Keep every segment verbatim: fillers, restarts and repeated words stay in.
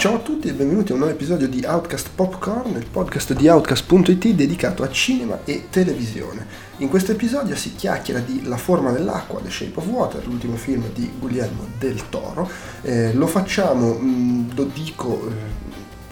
Ciao a tutti e benvenuti a un nuovo episodio di Outcast Popcorn, il podcast di Outcast punto it dedicato a cinema e televisione. In questo episodio si chiacchiera di La forma dell'acqua, The Shape of Water, l'ultimo film di Guillermo del Toro. Eh, lo facciamo, mh, lo dico... Eh,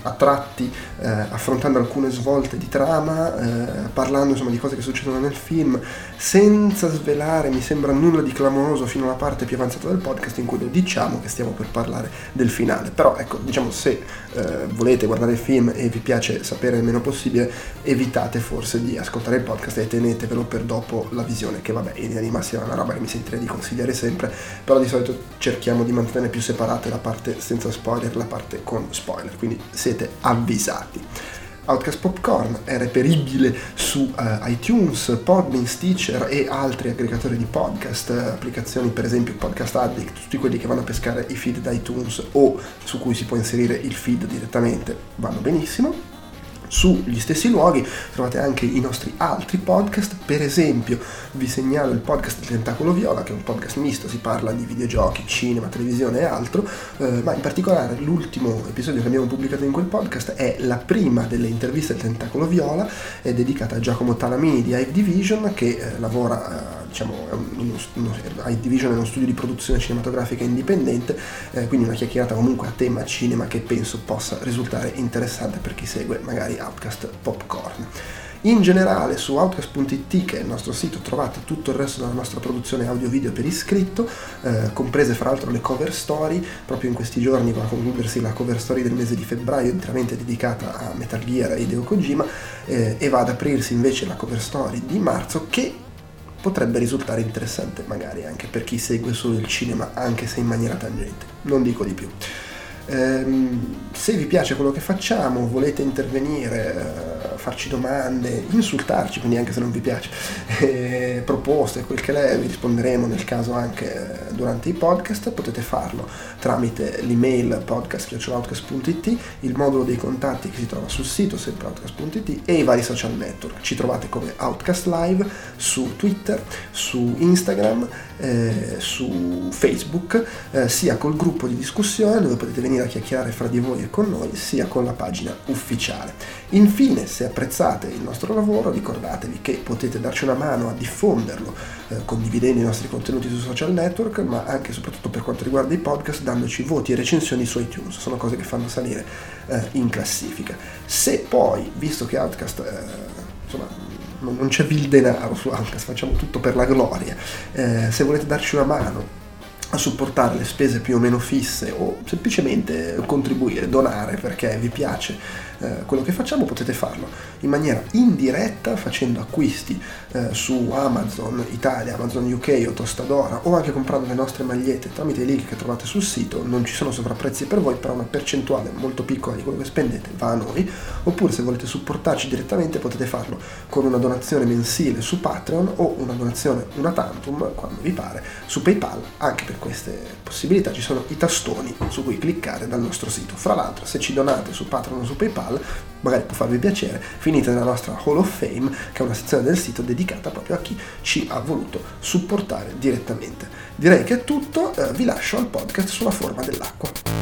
a tratti, eh, affrontando alcune svolte di trama, eh, parlando insomma di cose che succedono nel film, senza svelare, mi sembra, nulla di clamoroso fino alla parte più avanzata del podcast in cui lo diciamo che stiamo per parlare del finale. Però ecco, diciamo, se eh, volete guardare il film e vi piace sapere il meno possibile, evitate forse di ascoltare il podcast e tenetevelo per dopo la visione, che vabbè, in linea di massima è una roba che mi sentirei di consigliare sempre, però di solito cerchiamo di mantenere più separate la parte senza spoiler e la parte con spoiler, quindi siete avvisati. Outcast Popcorn è reperibile su uh, iTunes, Podbean, Stitcher e altri aggregatori di podcast, applicazioni per esempio Podcast Addict, tutti quelli che vanno a pescare i feed da iTunes o su cui si può inserire il feed direttamente, vanno benissimo. Sugli stessi luoghi trovate anche i nostri altri podcast, per esempio vi segnalo il podcast Tentacolo Viola, che è un podcast misto, si parla di videogiochi, cinema, televisione e altro, eh, ma in particolare l'ultimo episodio che abbiamo pubblicato in quel podcast è la prima delle interviste del Tentacolo Viola, è dedicata a Giacomo Talamini di Hive Division, che eh, lavora eh, diciamo, Hive Division è uno studio di produzione cinematografica indipendente, eh, quindi una chiacchierata comunque a tema cinema che penso possa risultare interessante per chi segue magari Outcast Popcorn. In generale su Outcast punto it, che è il nostro sito, trovate tutto il resto della nostra produzione audio-video per iscritto, eh, comprese fra l'altro le cover story. Proprio in questi giorni va a concludersi la cover story del mese di febbraio, interamente dedicata a Metal Gear e Hideo Kojima, eh, e va ad aprirsi invece la cover story di marzo, che potrebbe risultare interessante magari anche per chi segue solo il cinema, anche se in maniera tangente, non dico di più. Ehm, se vi piace quello che facciamo, volete intervenire, eh, farci domande, insultarci, quindi anche se non vi piace, eh, proposte, quel che lei, vi risponderemo nel caso anche eh, durante i podcast. Potete farlo tramite l'email podcast chiocciola outcast punto it, il modulo dei contatti che si trova sul sito sempre outcast punto it e i vari social network. Ci trovate come Outcast Live su Twitter, su Instagram, eh, su Facebook, eh, sia col gruppo di discussione dove potete venire a chiacchierare fra di voi e con noi, sia con la pagina ufficiale. Infine, se apprezzate il nostro lavoro, ricordatevi che potete darci una mano a diffonderlo, eh, condividendo i nostri contenuti su social network, ma anche e soprattutto per quanto riguarda i podcast, dandoci voti e recensioni su iTunes, sono cose che fanno salire eh, in classifica. Se poi, visto che Outcast, eh, insomma, non c'è vil denaro su Outcast, facciamo tutto per la gloria, eh, se volete darci una mano a supportare le spese più o meno fisse o semplicemente contribuire, donare perché vi piace eh, quello che facciamo, potete farlo in maniera indiretta facendo acquisti eh, su Amazon Italia, Amazon U K o Tostadora, o anche comprando le nostre magliette tramite i link che trovate sul sito. Non ci sono sovrapprezzi per voi, però una percentuale molto piccola di quello che spendete va a noi. Oppure, se volete supportarci direttamente, potete farlo con una donazione mensile su Patreon o una donazione una tantum, quando vi pare, su PayPal. Anche per queste possibilità ci sono i tastoni su cui cliccare dal nostro sito. Fra l'altro, se ci donate su Patreon o su PayPal, magari può farvi piacere, finite nella nostra Hall of Fame, che è una sezione del sito dedicata proprio a chi ci ha voluto supportare direttamente. Direi che è tutto, eh, vi lascio al podcast sulla forma dell'acqua.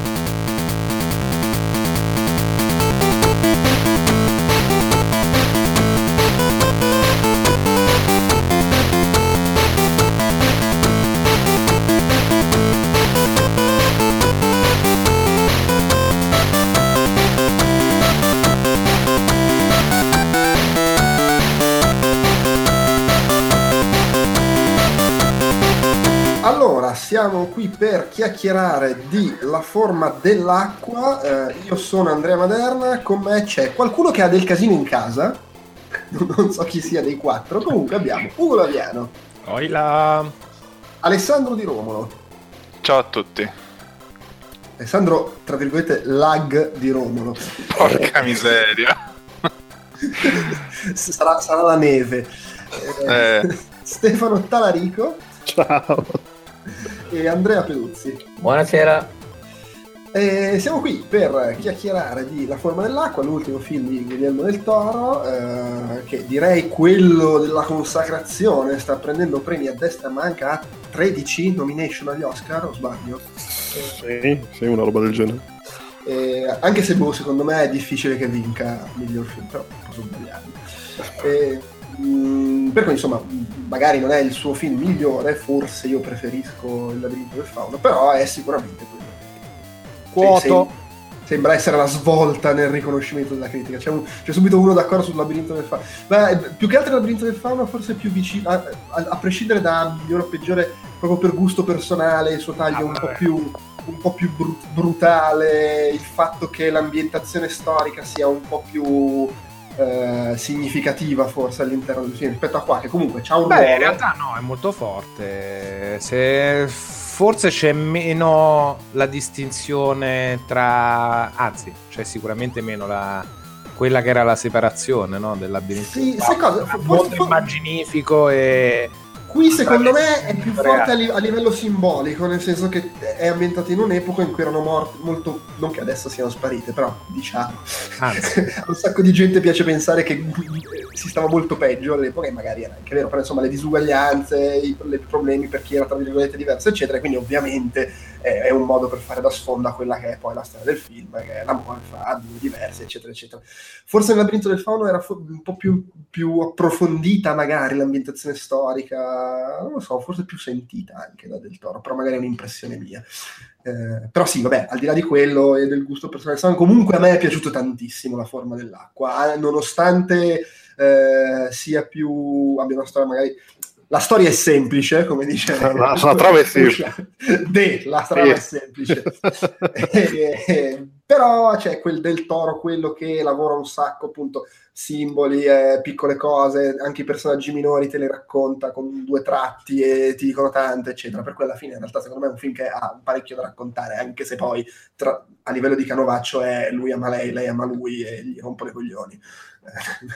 Siamo qui per chiacchierare di La forma dell'acqua. Eh, io sono Andrea Maderna, con me c'è qualcuno che ha del casino in casa, non so chi sia dei quattro, comunque abbiamo Ugo Laviano. Oila. Alessandro di Romolo. Ciao a tutti. Alessandro, tra virgolette, lag di Romolo. Porca miseria. sarà, sarà la neve. Eh, eh. Stefano Talarico. Ciao. E Andrea Peduzzi. Buonasera. E siamo qui per chiacchierare di La forma dell'acqua, l'ultimo film di Guillermo del Toro, eh, che direi quello della consacrazione, sta prendendo premi a destra ma anche a tredici nomination agli Oscar, o sbaglio? Sì, sì, una roba del genere. eh, anche se boh, secondo me è difficile che vinca miglior film, però posso sbagliarmi. Eh, mh, per cui insomma magari non è il suo film migliore, forse io preferisco Il Labirinto del Fauno, però è sicuramente quello. Quoto. Sei, sembra essere la svolta nel riconoscimento della critica. C'è, un, c'è subito uno d'accordo sul Labirinto del Fauno. Beh, più che altro il Labirinto del Fauno forse più vicino, a, a, a prescindere da migliore o peggiore, proprio per gusto personale, il suo taglio ah, un, po più, un po' più br- brutale, il fatto che l'ambientazione storica sia un po' più eh, significativa forse all'interno del film, rispetto a qua, che comunque c'ha un... Beh, ruolo. In realtà no, è molto forte. Se... Forse c'è meno la distinzione tra... anzi, c'è sicuramente meno la... quella che era la separazione, no? Del labirinto. Sì, sai cosa? Forse, molto forse... immaginifico e... Qui secondo me è più forte a, li- a livello simbolico, nel senso che è ambientato in un'epoca in cui erano morti molto... non che adesso siano sparite, però diciamo... Anzi. A un sacco di gente piace pensare che si stava molto peggio all'epoca, e magari era anche vero, però insomma le disuguaglianze, i problemi per chi era tra virgolette diverso, eccetera, quindi ovviamente è un modo per fare da sfondo a quella che è poi la storia del film, che è l'amore fra due diversi, eccetera, eccetera. Forse nel Labirinto del Fauno era un po' più, più approfondita magari l'ambientazione storica, non lo so, forse più sentita anche da Del Toro, però magari è un'impressione mia. Eh, però sì, vabbè, al di là di quello e del gusto personale, comunque a me è piaciuto tantissimo La forma dell'acqua, nonostante eh, sia più... abbia una storia magari... La storia è semplice, come dice... La, la trama è semplice. De, la trama è semplice. e, e, però c'è cioè, quel Del Toro, quello che lavora un sacco, appunto, simboli, eh, piccole cose, anche i personaggi minori te le racconta con due tratti e ti dicono tanto, eccetera. Per cui alla fine, in realtà, secondo me è un film che ha parecchio da raccontare, anche se poi, tra, a livello di canovaccio, è lui ama lei, lei ama lui e gli rompe le coglioni.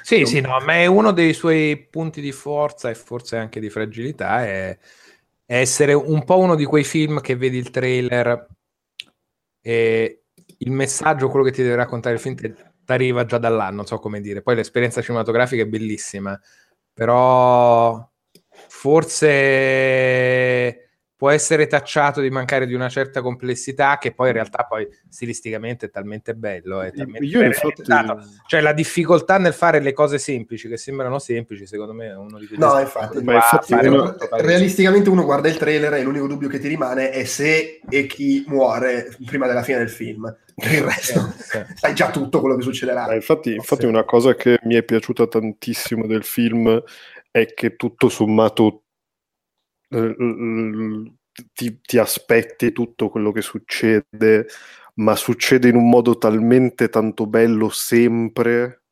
Sì, sì, no, ma è uno dei suoi punti di forza e forse anche di fragilità, è, è essere un po' uno di quei film che vedi il trailer e il messaggio, quello che ti deve raccontare il film, ti arriva già dall'anno, non so come dire. Poi l'esperienza cinematografica è bellissima, però forse può essere tacciato di mancare di una certa complessità, che poi in realtà poi stilisticamente è talmente bello, è talmente io infatti... cioè la difficoltà nel fare le cose semplici che sembrano semplici, secondo me è uno di quei no infatti, infatti uno, realisticamente uno guarda il trailer e l'unico dubbio che ti rimane è se e chi muore prima della fine del film, per il resto sì, sì. sai già tutto quello che succederà. Ma infatti, infatti sì. Una cosa che mi è piaciuta tantissimo del film è che tutto sommato Ti, ti aspetti tutto quello che succede, ma succede in un modo talmente tanto bello sempre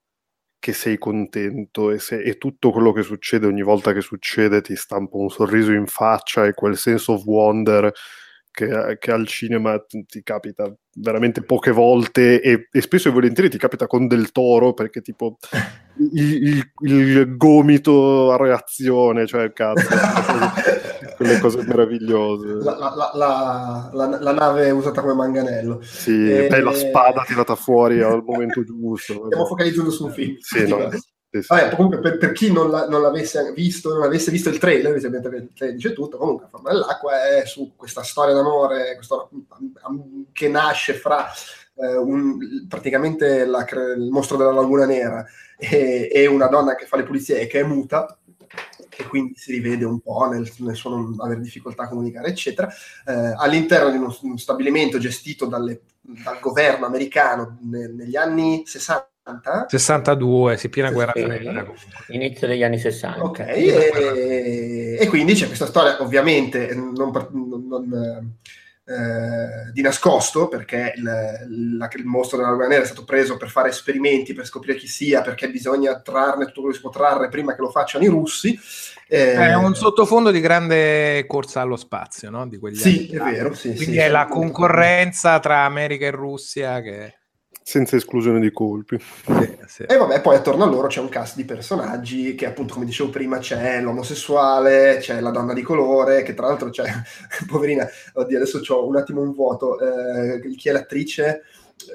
che sei contento, e, se, e tutto quello che succede, ogni volta che succede ti stampa un sorriso in faccia e quel sense of wonder che, che al cinema ti capita veramente poche volte, e, e spesso e volentieri ti capita con Del Toro, perché tipo il, il, il gomito a reazione, cioè cazzo quelle cose meravigliose, la, la, la, la, la nave usata come manganello, sì, e... beh, la spada tirata fuori al momento giusto. Stiamo focalizzando su un film, sì, sì, no. Sì, sì. Vabbè, comunque per, per chi non, la, non l'avesse visto non avesse visto il trailer, ovviamente il trailer dice tutto. Comunque La forma dell'acqua è su questa storia d'amore, questo, che nasce fra eh, un, praticamente la, il mostro della laguna nera e, e una donna che fa le pulizie e che è muta, che quindi si rivede un po' nel, nel suo non avere difficoltà a comunicare, eccetera, eh, all'interno di uno, uno stabilimento gestito dalle, dal governo americano ne, negli anni sessanta sessantadue, si piena guerra fredda, inizio degli anni sessanta. Ok, e, e quindi c'è questa storia ovviamente non, non, non, eh, di nascosto, perché il, la, il mostro della laguna nera è stato preso per fare esperimenti, per scoprire chi sia, perché bisogna trarne tutto quello che si può trarre prima che lo facciano i russi. Eh, è un sottofondo di grande corsa allo spazio, no? Di quegli sì, anni. È vero, sì, quindi sì, è la concorrenza tra America e Russia che... senza esclusione di colpi. Sì, sì. E vabbè, poi attorno a loro c'è un cast di personaggi che, appunto, come dicevo prima, c'è l'omosessuale, c'è la donna di colore, che tra l'altro c'è, poverina, oddio, adesso c'ho un attimo un vuoto, eh, chi è l'attrice?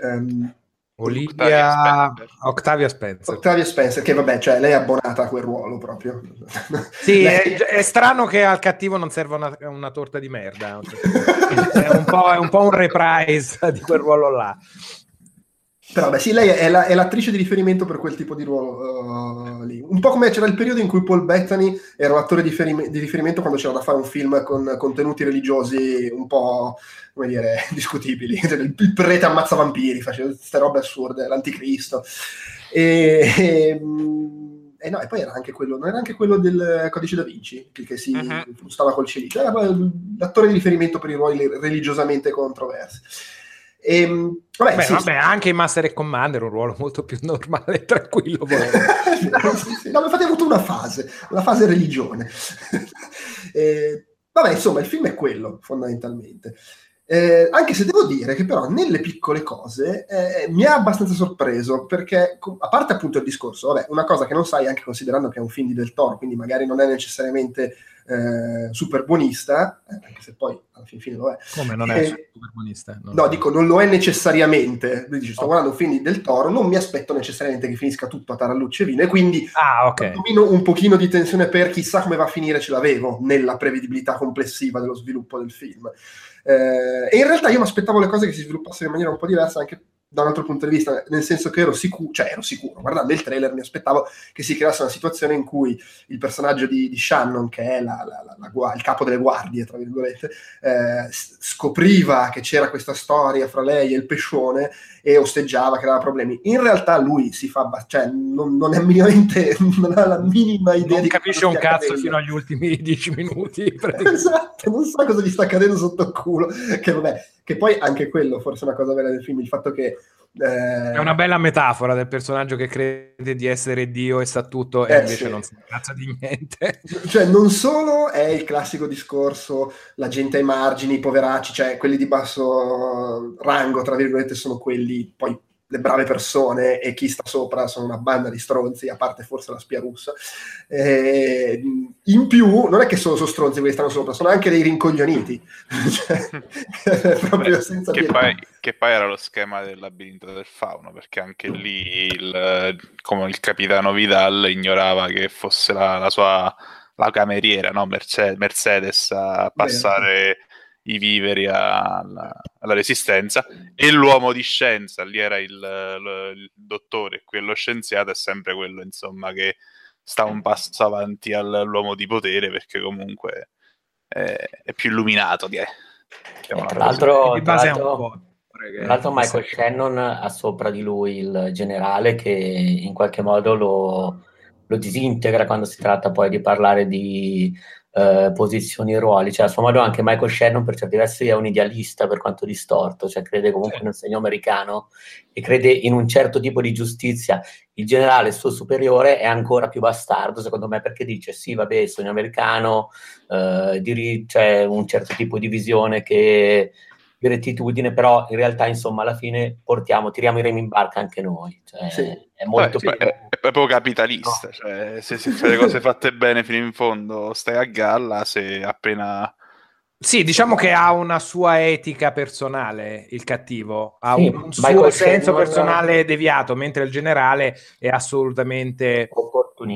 Um, Olivia Octavia Spencer. Octavia Spencer Octavia Spencer che vabbè, cioè lei è abbonata a quel ruolo proprio. Sì, lei... è, è strano che al cattivo non serva una, una torta di merda. È un po', è un po' un reprise di quel ruolo là. Però beh, sì, lei è, la, è l'attrice di riferimento per quel tipo di ruolo uh, lì. Un po' come c'era il periodo in cui Paul Bettany era un attore di, ferime, di riferimento quando c'era da fare un film con contenuti religiosi un po', come dire, discutibili. Il prete ammazza vampiri, faceva queste robe assurde, l'anticristo. E, e, e no, e poi era anche quello, non era anche quello del Codice da Vinci, che si uh-huh. stava col cilindro. Era l'attore di riferimento per i ruoli religiosamente controversi. E, vabbè, Beh, sì, vabbè, anche in Master e Commander un ruolo molto più normale e tranquillo. no, sì, sì. no, infatti ha avuto una fase, una fase religione. e, vabbè, insomma, il film è quello, fondamentalmente. Eh, anche se devo dire che però nelle piccole cose eh, mi ha abbastanza sorpreso, perché a parte appunto il discorso, vabbè, una cosa che non sai, anche considerando che è un film di Del Toro, quindi magari non è necessariamente eh, super buonista, eh, anche se poi alla fin fine lo è. Come non è eh, super buonista? Non no, è. Dico, non lo è necessariamente. Dici, sto oh. guardando un film di Del Toro, non mi aspetto necessariamente che finisca tutto a tarallucce e vino, e quindi ah, okay. un pochino di tensione per chissà come va a finire ce l'avevo nella prevedibilità complessiva dello sviluppo del film. Eh, e in realtà io mi aspettavo le cose che si sviluppassero in maniera un po' diversa anche da un altro punto di vista, nel senso che ero sicuro, cioè ero sicuro, guardando il trailer mi aspettavo che si creasse una situazione in cui il personaggio di, di Shannon, che è la, la, la, la, il capo delle guardie, tra virgolette, eh, scopriva che c'era questa storia fra lei e il pescione e osteggiava, creava problemi. In realtà lui si fa, cioè non, non è minimamente, non ha la minima idea, non di capisce un cazzo accadendo. Fino agli ultimi dieci minuti. Esatto, non so cosa gli sta accadendo sotto il culo, che vabbè, che poi anche quello forse è una cosa bella del film, il fatto che Eh... è una bella metafora del personaggio che crede di essere Dio e sa tutto eh, e invece sì. non si cazza di niente. Cioè non solo è il classico discorso la gente ai margini, i poveracci, cioè quelli di basso rango tra virgolette sono quelli, poi le brave persone e chi sta sopra sono una banda di stronzi, a parte forse la spia russa. Eh, in più, non è che solo sono stronzi quelli che stanno sopra, sono anche dei rincoglioniti. cioè, proprio Beh, senza che, poi, che poi era lo schema del Labirinto del Fauno, perché anche lì, il, come il capitano Vidal ignorava che fosse la, la sua la cameriera, no? Mercedes, Mercedes a passare... Beh, i viveri alla, alla resistenza, e l'uomo di scienza, lì era il, il, il dottore, quello scienziato è sempre quello insomma che sta un passo avanti all'uomo di potere, perché comunque è, è più illuminato che, che tra l'altro, tra l'altro, tra l'altro Michael Shannon ha sopra di lui il generale che in qualche modo lo, lo disintegra quando si tratta poi di parlare di Uh, posizioni e ruoli, cioè a suo modo anche Michael Shannon per certi versi è un idealista per quanto distorto, cioè crede comunque nel sogno americano e crede in un certo tipo di giustizia. Il generale, il suo superiore, è ancora più bastardo secondo me, perché dice sì vabbè il sogno americano, uh, diri- c'è un certo tipo di visione che di rettitudine, però in realtà insomma alla fine portiamo, tiriamo i remi in barca anche noi, cioè, sì. È molto Beh, più... è proprio capitalista, no. Cioè, se si fa le cose fatte bene fino in fondo stai a galla, se appena sì, diciamo che ha una sua etica personale il cattivo, ha sì, un suo senso personale è... deviato, mentre il generale è assolutamente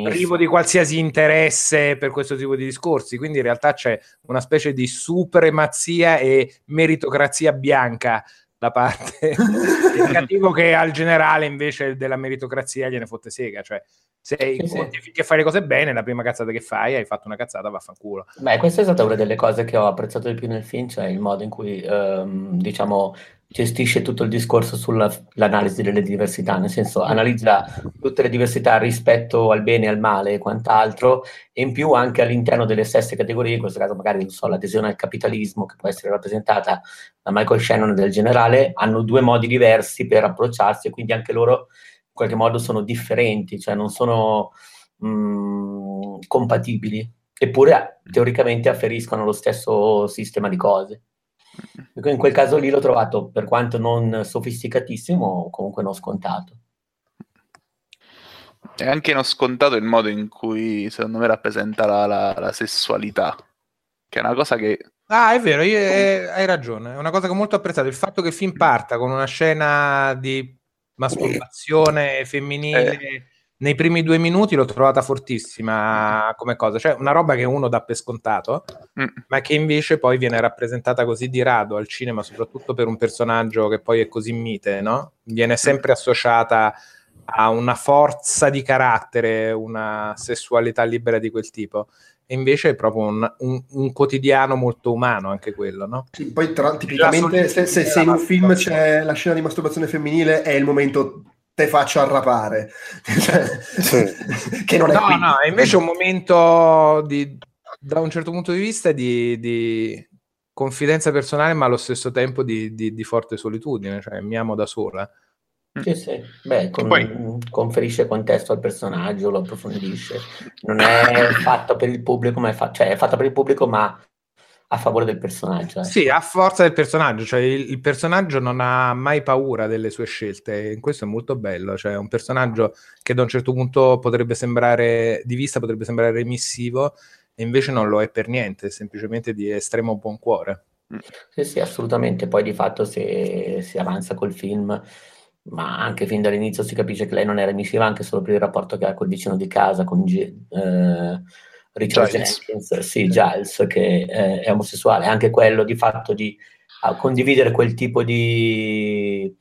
privo di qualsiasi interesse per questo tipo di discorsi, quindi in realtà c'è una specie di supremazia e meritocrazia bianca da parte del cattivo, che al generale invece della meritocrazia gliene fotte sega, cioè se sì, che fai le cose bene, la prima cazzata che fai, hai fatto una cazzata, vaffanculo. Beh, questa è stata una delle cose che ho apprezzato di più nel film, cioè il modo in cui ehm, diciamo gestisce tutto il discorso sull'analisi delle diversità, nel senso analizza tutte le diversità rispetto al bene, al male e quant'altro, e in più anche all'interno delle stesse categorie, in questo caso magari non so, l'adesione al capitalismo che può essere rappresentata da Michael Shannon e del generale, hanno due modi diversi per approcciarsi e quindi anche loro in qualche modo sono differenti, cioè non sono mh, compatibili, eppure teoricamente afferiscono allo stesso sistema di cose. In quel caso lì l'ho trovato, per quanto non sofisticatissimo, comunque non scontato. È anche non scontato il modo in cui, secondo me, rappresenta la, la, la sessualità, che è una cosa che... Ah, è vero, io, eh, hai ragione, è una cosa che ho molto apprezzato, il fatto che il film parta con una scena di masturbazione femminile, eh. nei primi due minuti l'ho trovata fortissima come cosa, cioè una roba che uno dà per scontato, mm. ma che invece poi viene rappresentata così di rado al cinema, soprattutto per un personaggio che poi è così mite, no? Viene sempre associata a una forza di carattere, una sessualità libera di quel tipo. E invece è proprio un, un, un quotidiano molto umano anche quello, no? Sì, poi tra, tipicamente se, se, se in un film c'è la scena di masturbazione femminile è il momento te faccio arrapare che non è no, qui. No, è invece un momento di, da un certo punto di vista di, di confidenza personale, ma allo stesso tempo di, di, di forte solitudine, cioè mi amo da sola. Sì, sì. Beh, con, poi... conferisce contesto al personaggio, lo approfondisce. Non è fatta per il pubblico, ma è, fa- cioè, è fatta per il pubblico, ma a favore del personaggio. Eh. Sì, a forza del personaggio. Cioè, il, il personaggio non ha mai paura delle sue scelte. E questo è molto bello. Cioè, un personaggio che da un certo punto potrebbe sembrare di vista, potrebbe sembrare remissivo, e invece non lo è per niente, è semplicemente di estremo buon cuore. Sì, sì, assolutamente. Poi di fatto se si avanza col film, ma anche fin dall'inizio si capisce che lei non era emissiva anche solo per il rapporto che ha col vicino di casa, con G- eh, Richard Jenkins, sì, Giles, che eh, è omosessuale. Anche quello di fatto di uh, condividere quel tipo di,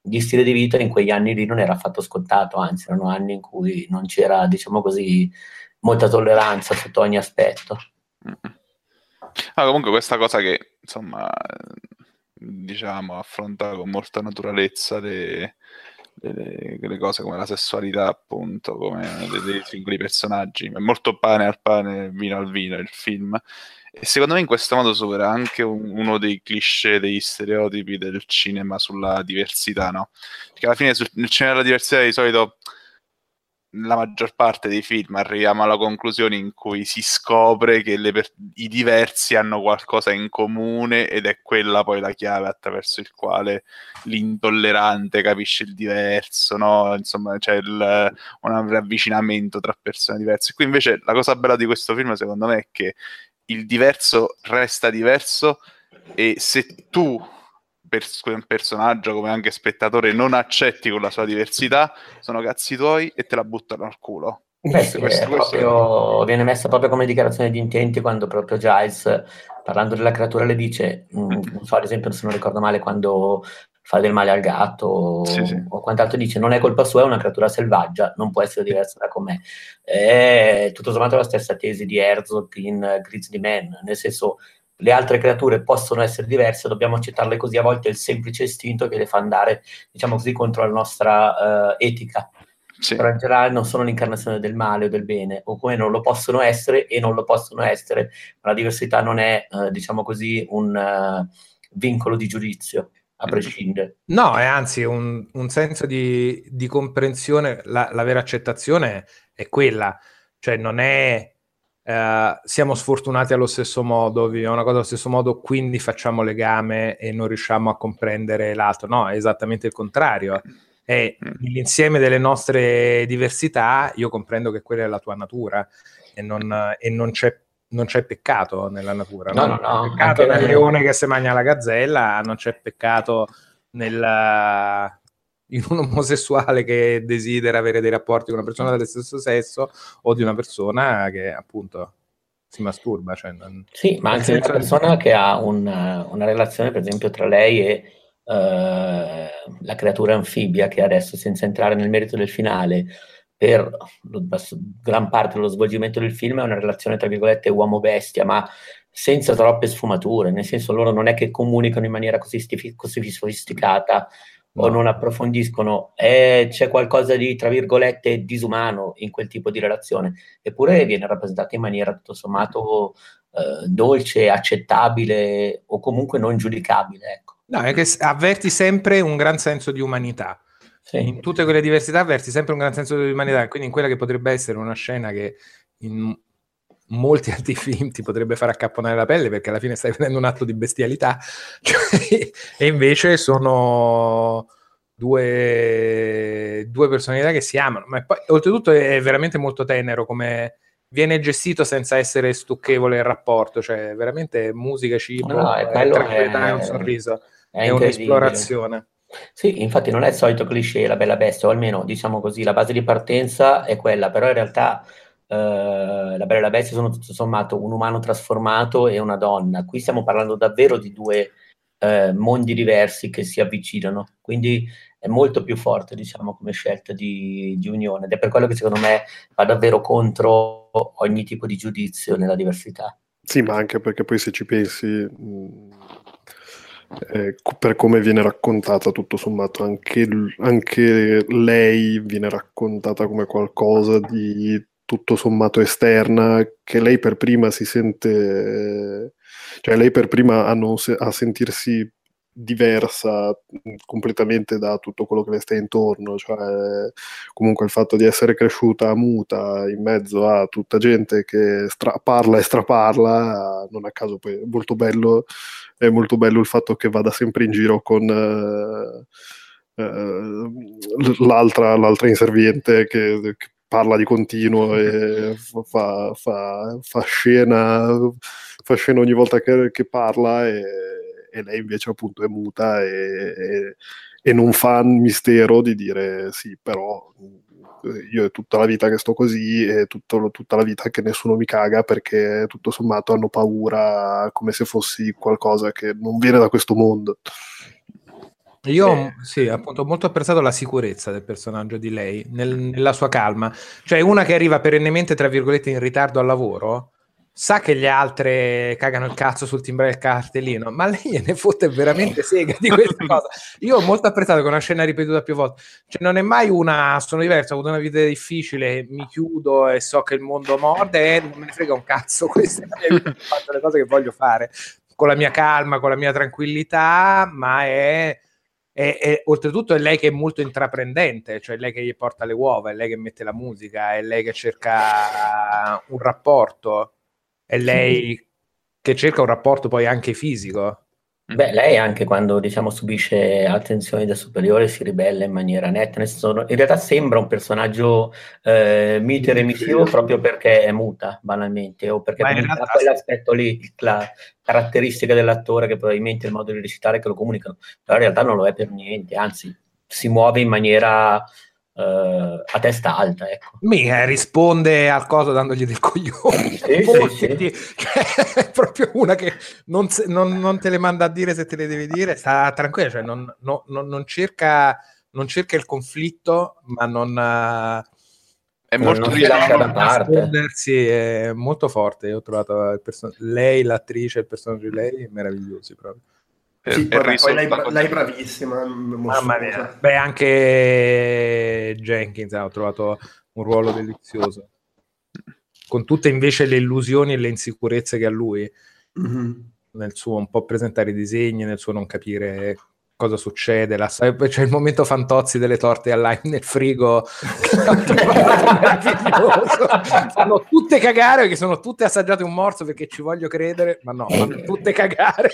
di stile di vita in quegli anni lì non era affatto scontato, anzi erano anni in cui non c'era, diciamo così, molta tolleranza sotto ogni aspetto. Ah, comunque questa cosa che, insomma... diciamo affronta con molta naturalezza le, le, le cose come la sessualità, appunto, come dei singoli personaggi. È molto pane al pane, vino al vino il film, e secondo me in questo modo supera anche un, uno dei cliché, degli stereotipi del cinema sulla diversità, no? Perché alla fine sul, nel cinema della diversità di solito la maggior parte dei film arriviamo alla conclusione in cui si scopre che le per- i diversi hanno qualcosa in comune, ed è quella poi la chiave attraverso il quale l'intollerante capisce il diverso, no? Insomma c'è il, un ravvicinamento tra persone diverse. Qui invece la cosa bella di questo film secondo me è che il diverso resta diverso, e se tu per un personaggio come anche spettatore non accetti con la sua diversità, sono cazzi tuoi e te la buttano al culo. Beh, sì, questo, è questo proprio, è... viene messa proprio come dichiarazione di intenti quando proprio Giles, parlando della creatura, le dice, mm-hmm. non so, ad esempio, se non ricordo male, quando fa del male al gatto sì, o, sì. o quant'altro, dice non è colpa sua, è una creatura selvaggia, non può essere diversa da com'è. È tutto sommato la stessa tesi di Herzog in Grizzly Man, nel senso le altre creature possono essere diverse, dobbiamo accettarle così, a volte è il semplice istinto che le fa andare, diciamo così, contro la nostra uh, etica. Sì. Però in generale non sono l'incarnazione del male o del bene, o come non lo possono essere e non lo possono essere, ma la diversità non è, uh, diciamo così, un uh, vincolo di giudizio, a prescindere. No, è anzi un, un senso di, di comprensione, la, la vera accettazione è quella, cioè non è... Uh, siamo sfortunati allo stesso modo, viviamo una cosa allo stesso modo, quindi facciamo legame e non riusciamo a comprendere l'altro. No, è esattamente il contrario. È l'insieme delle nostre diversità, io comprendo che quella è la tua natura e non, e non c'è non c'è peccato nella natura. No, no, no. Non c'è peccato nel leone che si mangia la gazzella, non c'è peccato nel... in un omosessuale che desidera avere dei rapporti con una persona dello stesso sesso o di una persona che appunto si masturba, cioè non... sì, ma anche una persona di... che ha una, una relazione per esempio tra lei e uh, la creatura anfibia, che adesso, senza entrare nel merito del finale, per lo, gran parte dello svolgimento del film è una relazione tra virgolette uomo-bestia, ma senza troppe sfumature, nel senso loro non è che comunicano in maniera così, stifi- così sofisticata o non approfondiscono, eh, c'è qualcosa di, tra virgolette, disumano in quel tipo di relazione, eppure viene rappresentata in maniera tutto sommato eh, dolce, accettabile o comunque non giudicabile, ecco. No, è che avverti sempre un gran senso di umanità, sì. In tutte quelle diversità avverti sempre un gran senso di umanità, quindi in quella che potrebbe essere una scena che in molti altri film ti potrebbe far accapponare la pelle, perché alla fine stai vedendo un atto di bestialità, cioè, e invece sono due, due personalità che si amano, ma poi oltretutto è veramente molto tenero come viene gestito senza essere stucchevole il rapporto, cioè veramente musica, cibo, no, è, è, è un sorriso, è, è un'esplorazione. Sì, infatti non è il solito cliché La Bella Bestia, o almeno diciamo così, la base di partenza è quella, però in realtà eh, La Bella e la Bestia sono tutto sommato un umano trasformato e una donna. Qui stiamo parlando davvero di due eh, mondi diversi che si avvicinano, quindi è molto più forte, diciamo, come scelta di, di unione, ed è per quello che secondo me va davvero contro ogni tipo di giudizio nella diversità. Sì, ma anche perché poi se ci pensi... Mh... Eh, per come viene raccontata, tutto sommato anche, anche lei viene raccontata come qualcosa di tutto sommato esterna, che lei per prima si sente, cioè lei per prima a, non se, a sentirsi diversa completamente da tutto quello che le sta intorno, cioè comunque il fatto di essere cresciuta muta in mezzo a tutta gente che stra- parla e straparla, non a caso poi è molto bello. È molto bello il fatto che vada sempre in giro con uh, uh, l'altra, l'altra inserviente che, che parla di continuo e fa, fa, fa, scena, fa scena ogni volta che, che parla, e, e lei invece appunto è muta e, e, e non fa mistero di dire sì, però io è tutta la vita che sto così, e tutto, tutta la vita che nessuno mi caga, perché tutto sommato hanno paura come se fossi qualcosa che non viene da questo mondo. Io eh. sì, appunto, ho molto apprezzato la sicurezza del personaggio di lei, nel, nella sua calma, cioè una che arriva perennemente, tra virgolette, in ritardo al lavoro, sa che le altre cagano il cazzo sul timbrello del cartellino, ma lei gliene fotte veramente sega di questa cosa. Io ho molto apprezzato che una scena ripetuta più volte, cioè non è mai una sono diverso, ho avuto una vita difficile, mi chiudo e so che il mondo morde e non me ne frega un cazzo, questa è la mia vita, faccio le cose che voglio fare con la mia calma, con la mia tranquillità, ma è, è, è oltretutto è lei che è molto intraprendente, cioè è lei che gli porta le uova, è lei che mette la musica, è lei che cerca un rapporto, è lei che cerca un rapporto poi anche fisico. Beh, lei anche quando, diciamo, subisce attenzioni da superiore si ribella in maniera netta, nel senso, in realtà sembra un personaggio eh, mite e remissivo proprio perché è muta, banalmente, o perché ha realtà... quell'aspetto lì, la caratteristica dell'attore che probabilmente è il modo di recitare che lo comunicano, però in realtà non lo è per niente, anzi si muove in maniera... Uh, a testa alta, ecco. Mica risponde al coso dandogli del coglione, sì, sì, sì. Cioè, è proprio una che non, se, non, non te le manda a dire se te le devi dire, sta tranquilla, cioè non, no, non, non, cerca, non cerca il conflitto, ma non è molto non rilano, da parte. È molto forte. Io ho trovato il person- lei, l'attrice, il personaggio di lei meravigliosi proprio. Sì, guarda, poi lei, lei bravissima, mamma mia. Beh, anche Jenkins ha trovato un ruolo delizioso, con tutte invece le illusioni e le insicurezze che ha lui, mm-hmm. nel suo un po' presentare i disegni, nel suo non capire cosa succede, la, c'è il momento Fantozzi delle torte al lime nel frigo, fanno tutte cagare perché sono tutte assaggiate un morso, perché ci voglio credere, ma no, fanno tutte cagare.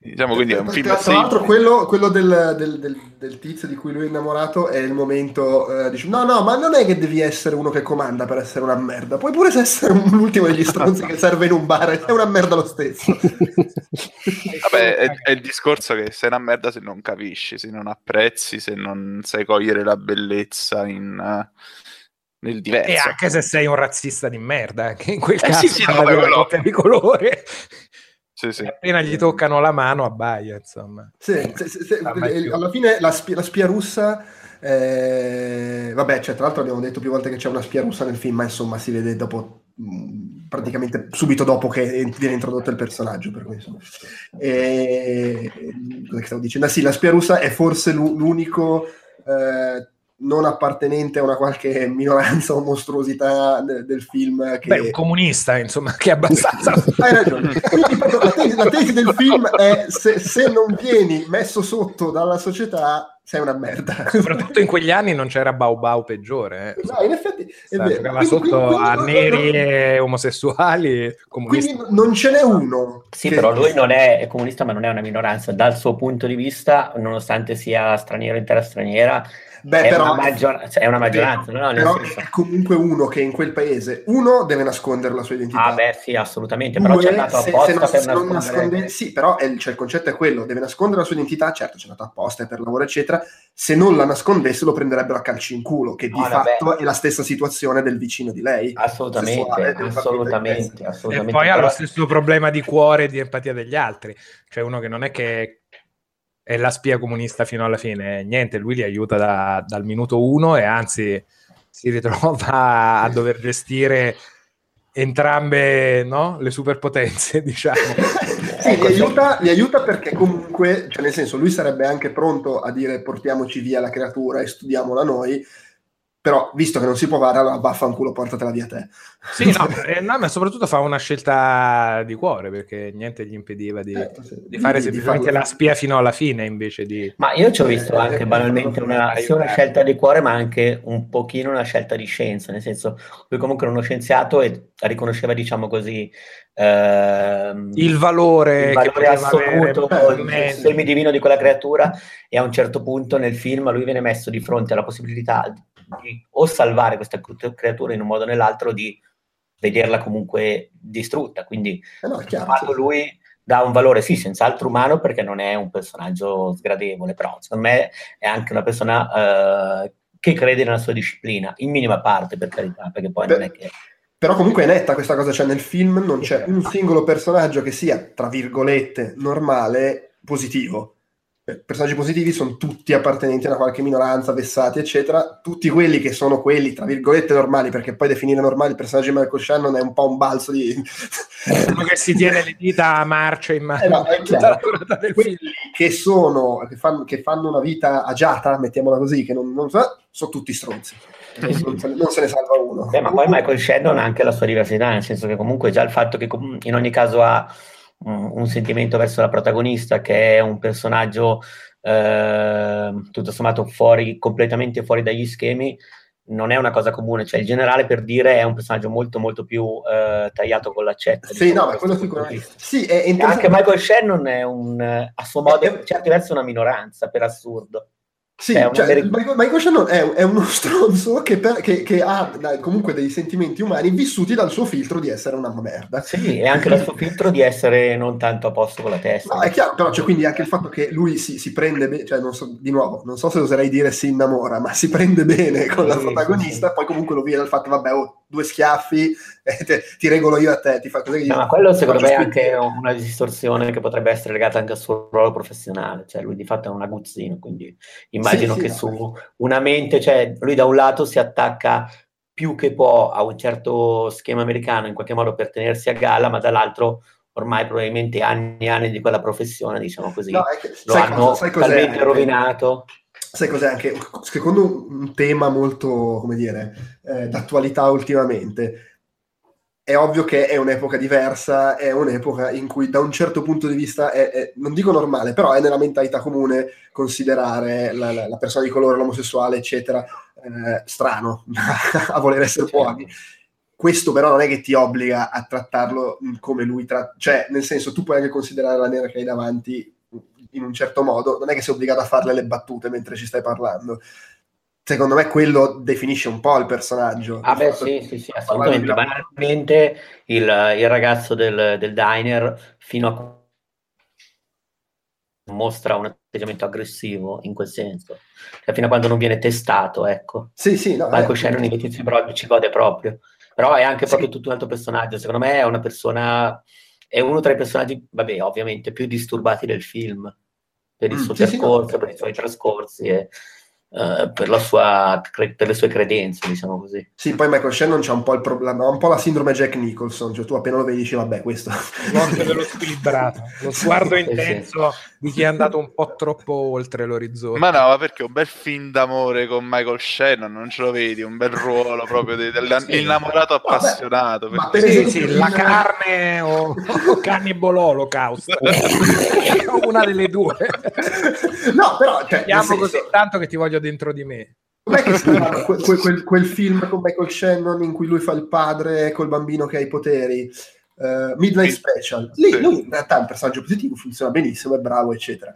Diciamo, quindi è un film, tra l'altro quello, quello del, del, del, del tizio di cui lui è innamorato è il momento eh, dice, no no, ma non è che devi essere uno che comanda per essere una merda, puoi pure essere un, l'ultimo degli stronzi che serve in un bar, è una merda lo stesso. Vabbè, è, è il discorso che sei una merda se non capisci, se non apprezzi, se non sai cogliere la bellezza in... nel diverso. E anche se sei un razzista di merda, che in quel eh caso sì, sì, no, no. di colore, sì, sì. appena gli toccano la mano abbaia, insomma. Sì, sì, sì, sì. Alla fine la spia, la spia russa, eh... vabbè, cioè, tra l'altro abbiamo detto più volte che c'è una spia russa nel film, ma insomma si vede dopo, praticamente subito dopo che viene introdotto il personaggio, per cui, insomma. E... cosa stavo dicendo? Ah, sì, la spia russa è forse l'unico eh... non appartenente a una qualche minoranza o mostruosità de- del film che... Beh, un comunista, insomma, che è abbastanza... Hai ragione. Quindi, la, tesi, la tesi del film è se, se non vieni messo sotto dalla società sei una merda. Soprattutto in quegli anni non c'era Bau Bau peggiore. Eh. No, in effetti è vero. Stava quindi, sotto quindi, quindi, a neri non... e omosessuali. Comunisti. Quindi non ce n'è uno. Sì, che... però lui non è, è comunista, ma non è una minoranza. Dal suo punto di vista, nonostante sia straniero in terra straniera, Beh, è, però, una maggior- cioè, è una maggioranza, no? Nel però senso. È comunque uno che in quel paese, uno deve nascondere la sua identità. Ah beh, sì, assolutamente, due, però c'è andato se, apposta se non, per se non nasconde, sì, però è, cioè, il concetto è quello, deve nascondere la sua identità, certo c'è andato apposta, è per lavoro, eccetera, se non la nascondesse lo prenderebbero a calci in culo, che di ah, fatto vabbè. È la stessa situazione del vicino di lei. Assolutamente, sessuale, assolutamente, assolutamente. E poi però... ha lo stesso problema di cuore e di empatia degli altri, cioè uno che non è che... è la spia comunista fino alla fine, niente, lui li aiuta da, dal minuto uno e anzi si ritrova a dover gestire entrambe, no? Le superpotenze, diciamo. Sì, li aiuta, li aiuta perché comunque, cioè nel senso, lui sarebbe anche pronto a dire portiamoci via la creatura e studiamola noi, però visto che non si può fare, allora vaffanculo, portatela via te. Sì, no, no, ma soprattutto fa una scelta di cuore, perché niente gli impediva di, eh, sì, di fare di, semplicemente di la spia fino alla fine, invece di... Ma io ci ho visto eh, anche eh, banalmente una, sia una scelta di cuore, ma anche un pochino una scelta di scienza, nel senso, lui comunque era uno scienziato e riconosceva, diciamo così, ehm, il valore, il valore assoluto, il semidivino di quella creatura, e a un certo punto nel film lui viene messo di fronte alla possibilità di o salvare questa creatura in un modo o nell'altro, di vederla comunque distrutta, quindi eh no, chiaro, lui dà un valore sì senz'altro umano, perché non è un personaggio sgradevole, però secondo me è anche una persona eh, che crede nella sua disciplina in minima parte, per carità, perché poi Beh, non è che però comunque è netta questa cosa, cioè nel film non c'è un singolo personaggio che sia tra virgolette normale, positivo. Personaggi positivi sono tutti appartenenti a una qualche minoranza, vessati, eccetera. Tutti quelli che sono quelli, tra virgolette, normali, perché poi definire normali il personaggio di Michael Shannon è un po' un balzo di... uno che si tiene le dita a marcia in mano. Eh no, è tutta la del quelli film. Che sono, che fanno, che fanno una vita agiata, mettiamola così, che non, non so, sono tutti stronzi. Non se, non se ne salva uno. Beh, ma poi Michael Shannon ha anche la sua diversità, nel senso che comunque già il fatto che com- in ogni caso ha... un sentimento verso la protagonista, che è un personaggio eh, tutto sommato fuori, completamente fuori dagli schemi, non è una cosa comune, cioè il generale, per dire, è un personaggio molto molto più eh, tagliato con l'accetta. Sì, diciamo, no, ma quello sicuramente. Sì, è anche Michael Shannon è un, a suo modo, è... certo verso una minoranza, per assurdo. Sì, cioè, cioè, veri... Michael Shannon è, è uno stronzo che, per, che, che ha comunque dei sentimenti umani vissuti dal suo filtro di essere una merda. Sì, e anche dal suo filtro di essere non tanto a posto con la testa. No, è chiaro, però c'è, cioè, quindi anche il fatto che lui si, si prende bene, cioè non so, di nuovo, non so se oserei dire si innamora, ma si prende bene con sì, la protagonista, sì. Poi comunque lo viene dal fatto, vabbè, oh, due schiaffi, eh, te, ti regolo io a te, ti fa così. No, ma quello secondo me è anche una distorsione che potrebbe essere legata anche al suo ruolo professionale, cioè lui di fatto è un aguzzino, quindi... Immagino sì, che sì, su no. una mente, cioè lui da un lato si attacca più che può a un certo schema americano in qualche modo per tenersi a galla, ma dall'altro ormai probabilmente anni e anni di quella professione, diciamo così, no, che, lo sai hanno cosa, sai talmente rovinato. Sai cos'è anche, secondo un tema molto, come dire, eh, d'attualità ultimamente. È ovvio che è un'epoca diversa, è un'epoca in cui da un certo punto di vista è, è, non dico normale, però è nella mentalità comune considerare la, la, la persona di colore, l'omosessuale, eccetera, eh, strano a voler essere buoni. Questo però non è che ti obbliga a trattarlo come lui tratta, cioè nel senso, tu puoi anche considerare la nera che hai davanti in un certo modo, non è che sei obbligato a farle le battute mentre ci stai parlando. Secondo me quello definisce un po' il personaggio. Ah beh, sì, sì, sì, assolutamente. Banalmente il, il ragazzo del, del diner fino a mostra un atteggiamento aggressivo in quel senso, cioè, fino a quando non viene testato, ecco. Sì, sì. No, Marco Shannon in Vitizio Broglie ci gode proprio, però è anche proprio sì. tutto un altro personaggio. Secondo me è una persona, è uno tra i personaggi, vabbè, ovviamente più disturbati del film per il suo mm, percorso, sì, sì, no. per i suoi trascorsi e... Uh, per, la sua, cre- per le sue credenze, diciamo così. Sì, poi Michael Shannon c'ha un po' il problema, un po' la sindrome Jack Nicholson, cioè tu appena lo vedi dici vabbè, questo l'occhio dello squilibrato, lo sguardo intenso di chi è andato un po' troppo oltre l'orizzonte. Ma no, ma perché un bel film d'amore con Michael Shannon non ce lo vedi, un bel ruolo proprio dell'innamorato sì, appassionato. Ma per sì, sì, la carne o Cannibal Holocaust una delle due. No, però cioè, senso... così tanto che ti voglio dentro di me. Com'è che si chiama quel, quel, quel film con Michael Shannon in cui lui fa il padre col bambino che ha i poteri? Uh, Midnight Special. Lì lui in realtà è un personaggio positivo, funziona benissimo, è bravo, eccetera.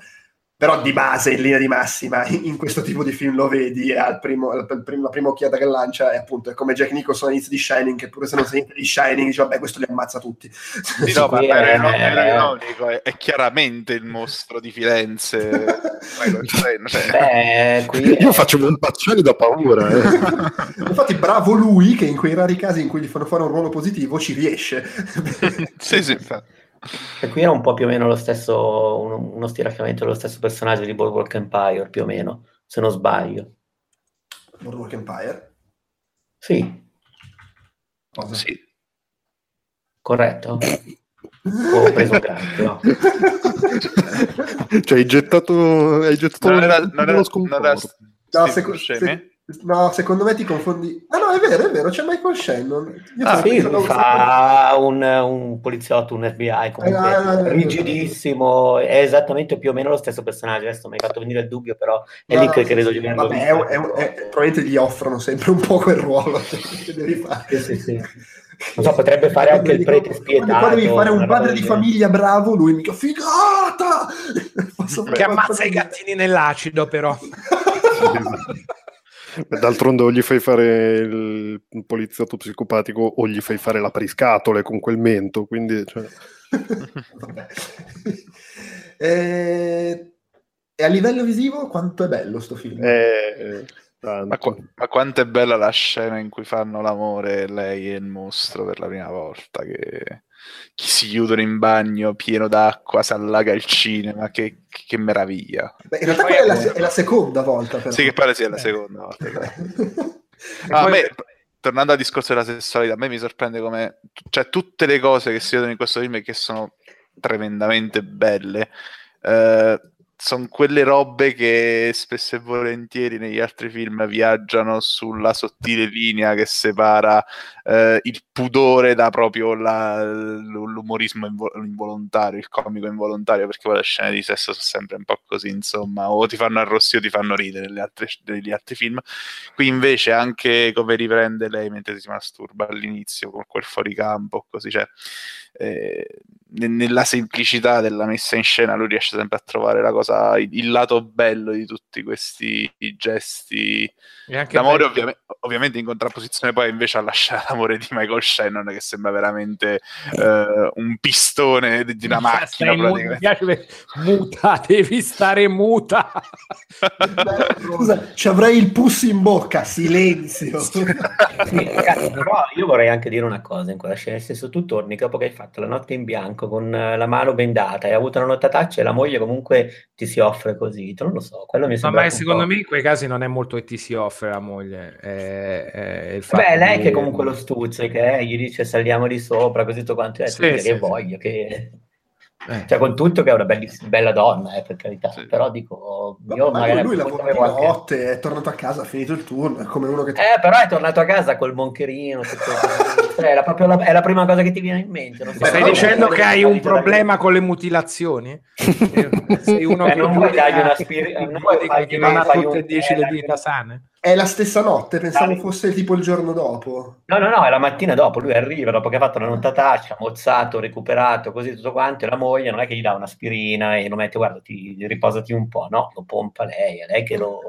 Però di base, in linea di massima, in questo tipo di film lo vedi, al primo, al primo, la prima occhiata che lancia è appunto, è come Jack Nicholson all'inizio di Shining, che pure se non sente di Shining dice, vabbè, questo li ammazza tutti. Sì, no, ma era, era, era ironico, è, è chiaramente il mostro di Firenze. Beh, qui è... Io faccio un paccione da paura. Eh. Infatti bravo lui, che in quei rari casi in cui gli fanno fare un ruolo positivo ci riesce. Sì, sì, infatti. E qui era un po' più o meno lo stesso, uno, uno stiracchiamento dello stesso personaggio di Boardwalk Empire, più o meno, se non sbaglio. Boardwalk Empire? Sì. Cosa? Sì. Corretto? Ho preso un cacchio. Cioè hai gettato... Hai gettato non era, non era, non era, no, secondo me... No, secondo me ti confondi. Ah no, è vero, è vero, c'è Michael Shannon. Io ah, sì, fa un, un poliziotto, un F B I comunque, ah, rigidissimo, è esattamente più o meno lo stesso personaggio. Adesso mi hai fatto venire il dubbio, però è no, lì che credo di venire. Probabilmente gli offrono sempre un po' quel ruolo. Che devi fare. Sì, sì, sì. Non so, potrebbe fare anche il prete spietato. Quando devi fare un padre di famiglia bravo, lui mica figata! Che ammazza i gattini nell'acido, però. D'altronde o gli fai fare il poliziotto psicopatico o gli fai fare l'apriscatole con quel mento, quindi cioè... Vabbè. E... e a livello visivo quanto è bello sto film, eh, ma, qu- ma quanto è bella la scena in cui fanno l'amore lei e il mostro per la prima volta, che, che si chiudono in bagno pieno d'acqua, si allaga il cinema, che, che meraviglia. Beh, in realtà è la, se- è la seconda volta però. Sì, che pare sia la seconda volta. Ah, a me, è... tornando al discorso della sessualità, a me mi sorprende come, cioè, tutte le cose che si vedono in questo film e che sono tremendamente belle, eh, sono quelle robe che spesso e volentieri negli altri film viaggiano sulla sottile linea che separa eh, il pudore da proprio la, l'umorismo invo- involontario, il comico involontario, perché poi le scene di sesso sono sempre un po' così, insomma, o ti fanno arrossire o ti fanno ridere le altre, degli altri film. Qui invece anche come riprende lei mentre si masturba all'inizio con quel fuoricampo, così, cioè, eh, nella semplicità della messa in scena lui riesce sempre a trovare la cosa, il lato bello di tutti questi gesti d'amore, ovvia- ovviamente in contrapposizione poi invece alla scena d'amore di Michael Shannon, che sembra veramente uh, un pistone di una macchina. Mi piace, muta, devi stare muta. Scusa, ci avrei il pus in bocca, silenzio. Però io vorrei anche dire una cosa in quella scena, nel senso, tu torni dopo che hai fatto la notte in bianco con la mano bendata, hai avuto una nottataccia e la moglie comunque ti si offre così, non lo so, quello mi sembra. Ma secondo me in quei casi non è molto che ti si offre la moglie, è, è il fatto. Beh, lei di... che comunque lo stuzza, che eh, gli dice saliamo di sopra, così tutto quanto, eh, sì, sì, che sì, voglio, sì. Che... Eh. Cioè, con tutto che è una belliss- bella donna, eh, per carità, sì. Però dico, io ma magari lui lavora di qualche... notte, è tornato a casa, ha finito il turno, è come uno che... Eh, però è tornato a casa col moncherino, tutto... è, la proprio la... è la prima cosa che ti viene in mente. Non so. Stai dicendo che hai un problema con le mutilazioni? Sei uno eh, che non vuoi dargli una spirita, non vuoi che non ha tutte e dieci le dita sane? È la stessa notte, pensavo fosse tipo il giorno dopo. No, no, no, è la mattina dopo, lui arriva dopo che ha fatto la nottataccia, mozzato, recuperato, così tutto quanto, e la moglie non è che gli dà un'aspirina e lo mette, guarda, ti, riposati un po', no, lo pompa lei, è lei che lo,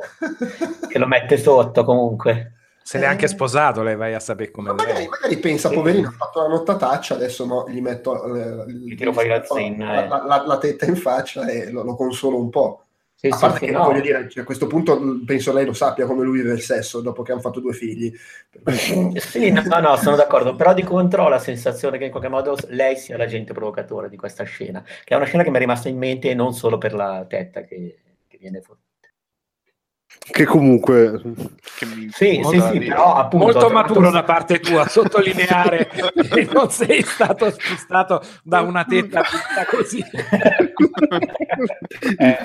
che lo mette sotto comunque. Se l'è anche sposato, lei vai a sapere come. Ma magari, magari pensa, sì. Poverino, ha fatto la nottataccia, adesso no, gli metto eh, gli tiro fuori la, zinna, eh. la, la, la tetta in faccia e lo, lo consolo un po'. Sì, a parte sì, che no. Voglio dire, cioè, a questo punto penso lei lo sappia come lui vive il sesso dopo che hanno fatto due figli. Sì, no, no, sono d'accordo, però di contro ho la sensazione che in qualche modo lei sia l'agente provocatore di questa scena, che è una scena che mi è rimasta in mente non solo per la tetta che, che viene fuori. Che comunque che sì, sì, sì, però, appunto, molto maturo da parte tua sottolineare che non sei stato spostato da una tetta tutta così. Eh,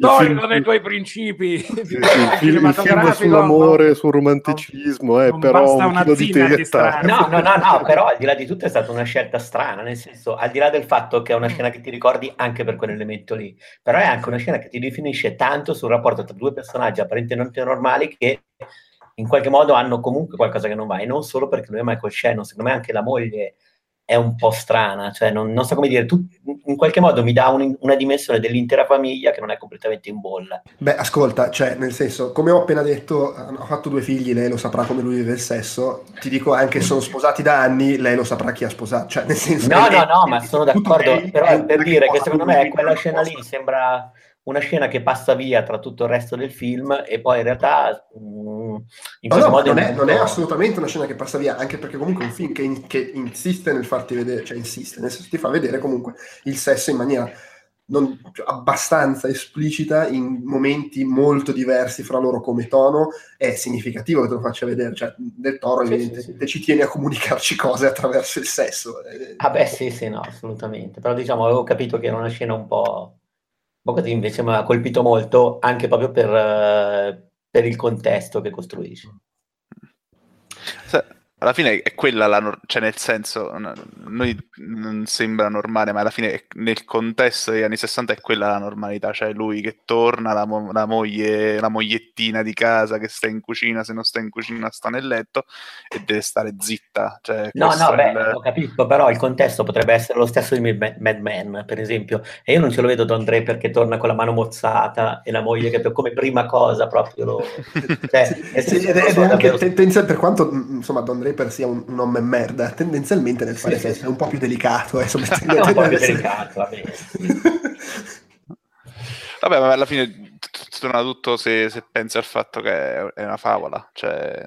torno nei tuoi principi. Sì, sì, il, il film sull'amore, no, sul romanticismo, non, eh, non però basta un una chilo di tetta. No, no, no, no, però al di là di tutto è stata una scelta strana, nel senso, al di là del fatto che è una scena che ti ricordi anche per quell'elemento lì, però è anche una scena che ti definisce tanto sul rapporto tra due personaggi apparentemente normali che in qualche modo hanno comunque qualcosa che non va, e non solo perché lui è Michael Shannon, secondo me anche la moglie è un po' strana, cioè non, non so come dire, tu, in qualche modo mi dà un, una dimensione dell'intera famiglia che non è completamente in bolla. Beh, ascolta, cioè nel senso, come ho appena detto, ho fatto due figli, lei lo saprà come lui vive il sesso, ti dico anche sono sposati da anni, lei lo saprà chi ha sposato, cioè nel senso... No, no, no, ma sono d'accordo, lei, però è per dire che secondo me quella scena lì sembra una scena che passa via tra tutto il resto del film e poi in realtà... In no, no, modo non, è, non è assolutamente una scena che passa via, anche perché comunque è un film che, in, che insiste nel farti vedere, cioè insiste nel senso ti fa vedere comunque il sesso in maniera non, abbastanza esplicita in momenti molto diversi fra loro come tono. È significativo che te lo faccia vedere, cioè Del Toro sì, evidentemente sì, sì. ci tiene a comunicarci cose attraverso il sesso. Ah beh sì sì no assolutamente, però diciamo avevo capito che era una scena un po', un po' così, invece mi ha colpito molto anche proprio per... Uh, per il contesto che costruisci. Alla fine è quella la no- cioè nel senso noi non sembra normale, ma alla fine è, nel contesto degli anni sessanta è quella la normalità, cioè lui che torna, la, mo- la moglie, la mogliettina di casa che sta in cucina, se non sta in cucina sta nel letto e deve stare zitta, cioè, no no beh il... lo capisco, però il contesto potrebbe essere lo stesso di Mad Men per esempio, e io non ce lo vedo Don Draper che torna con la mano mozzata e la moglie che come prima cosa proprio lo... cioè, è sì, ed è anche tendenza, per quanto insomma Don Draper per sia un, un uomo e merda tendenzialmente nel fare sì, sesso sì. è un po' più delicato eh, è un po' più delicato va bene. Vabbè, ma alla fine torna tutto se, se pensi al fatto che è una favola, cioè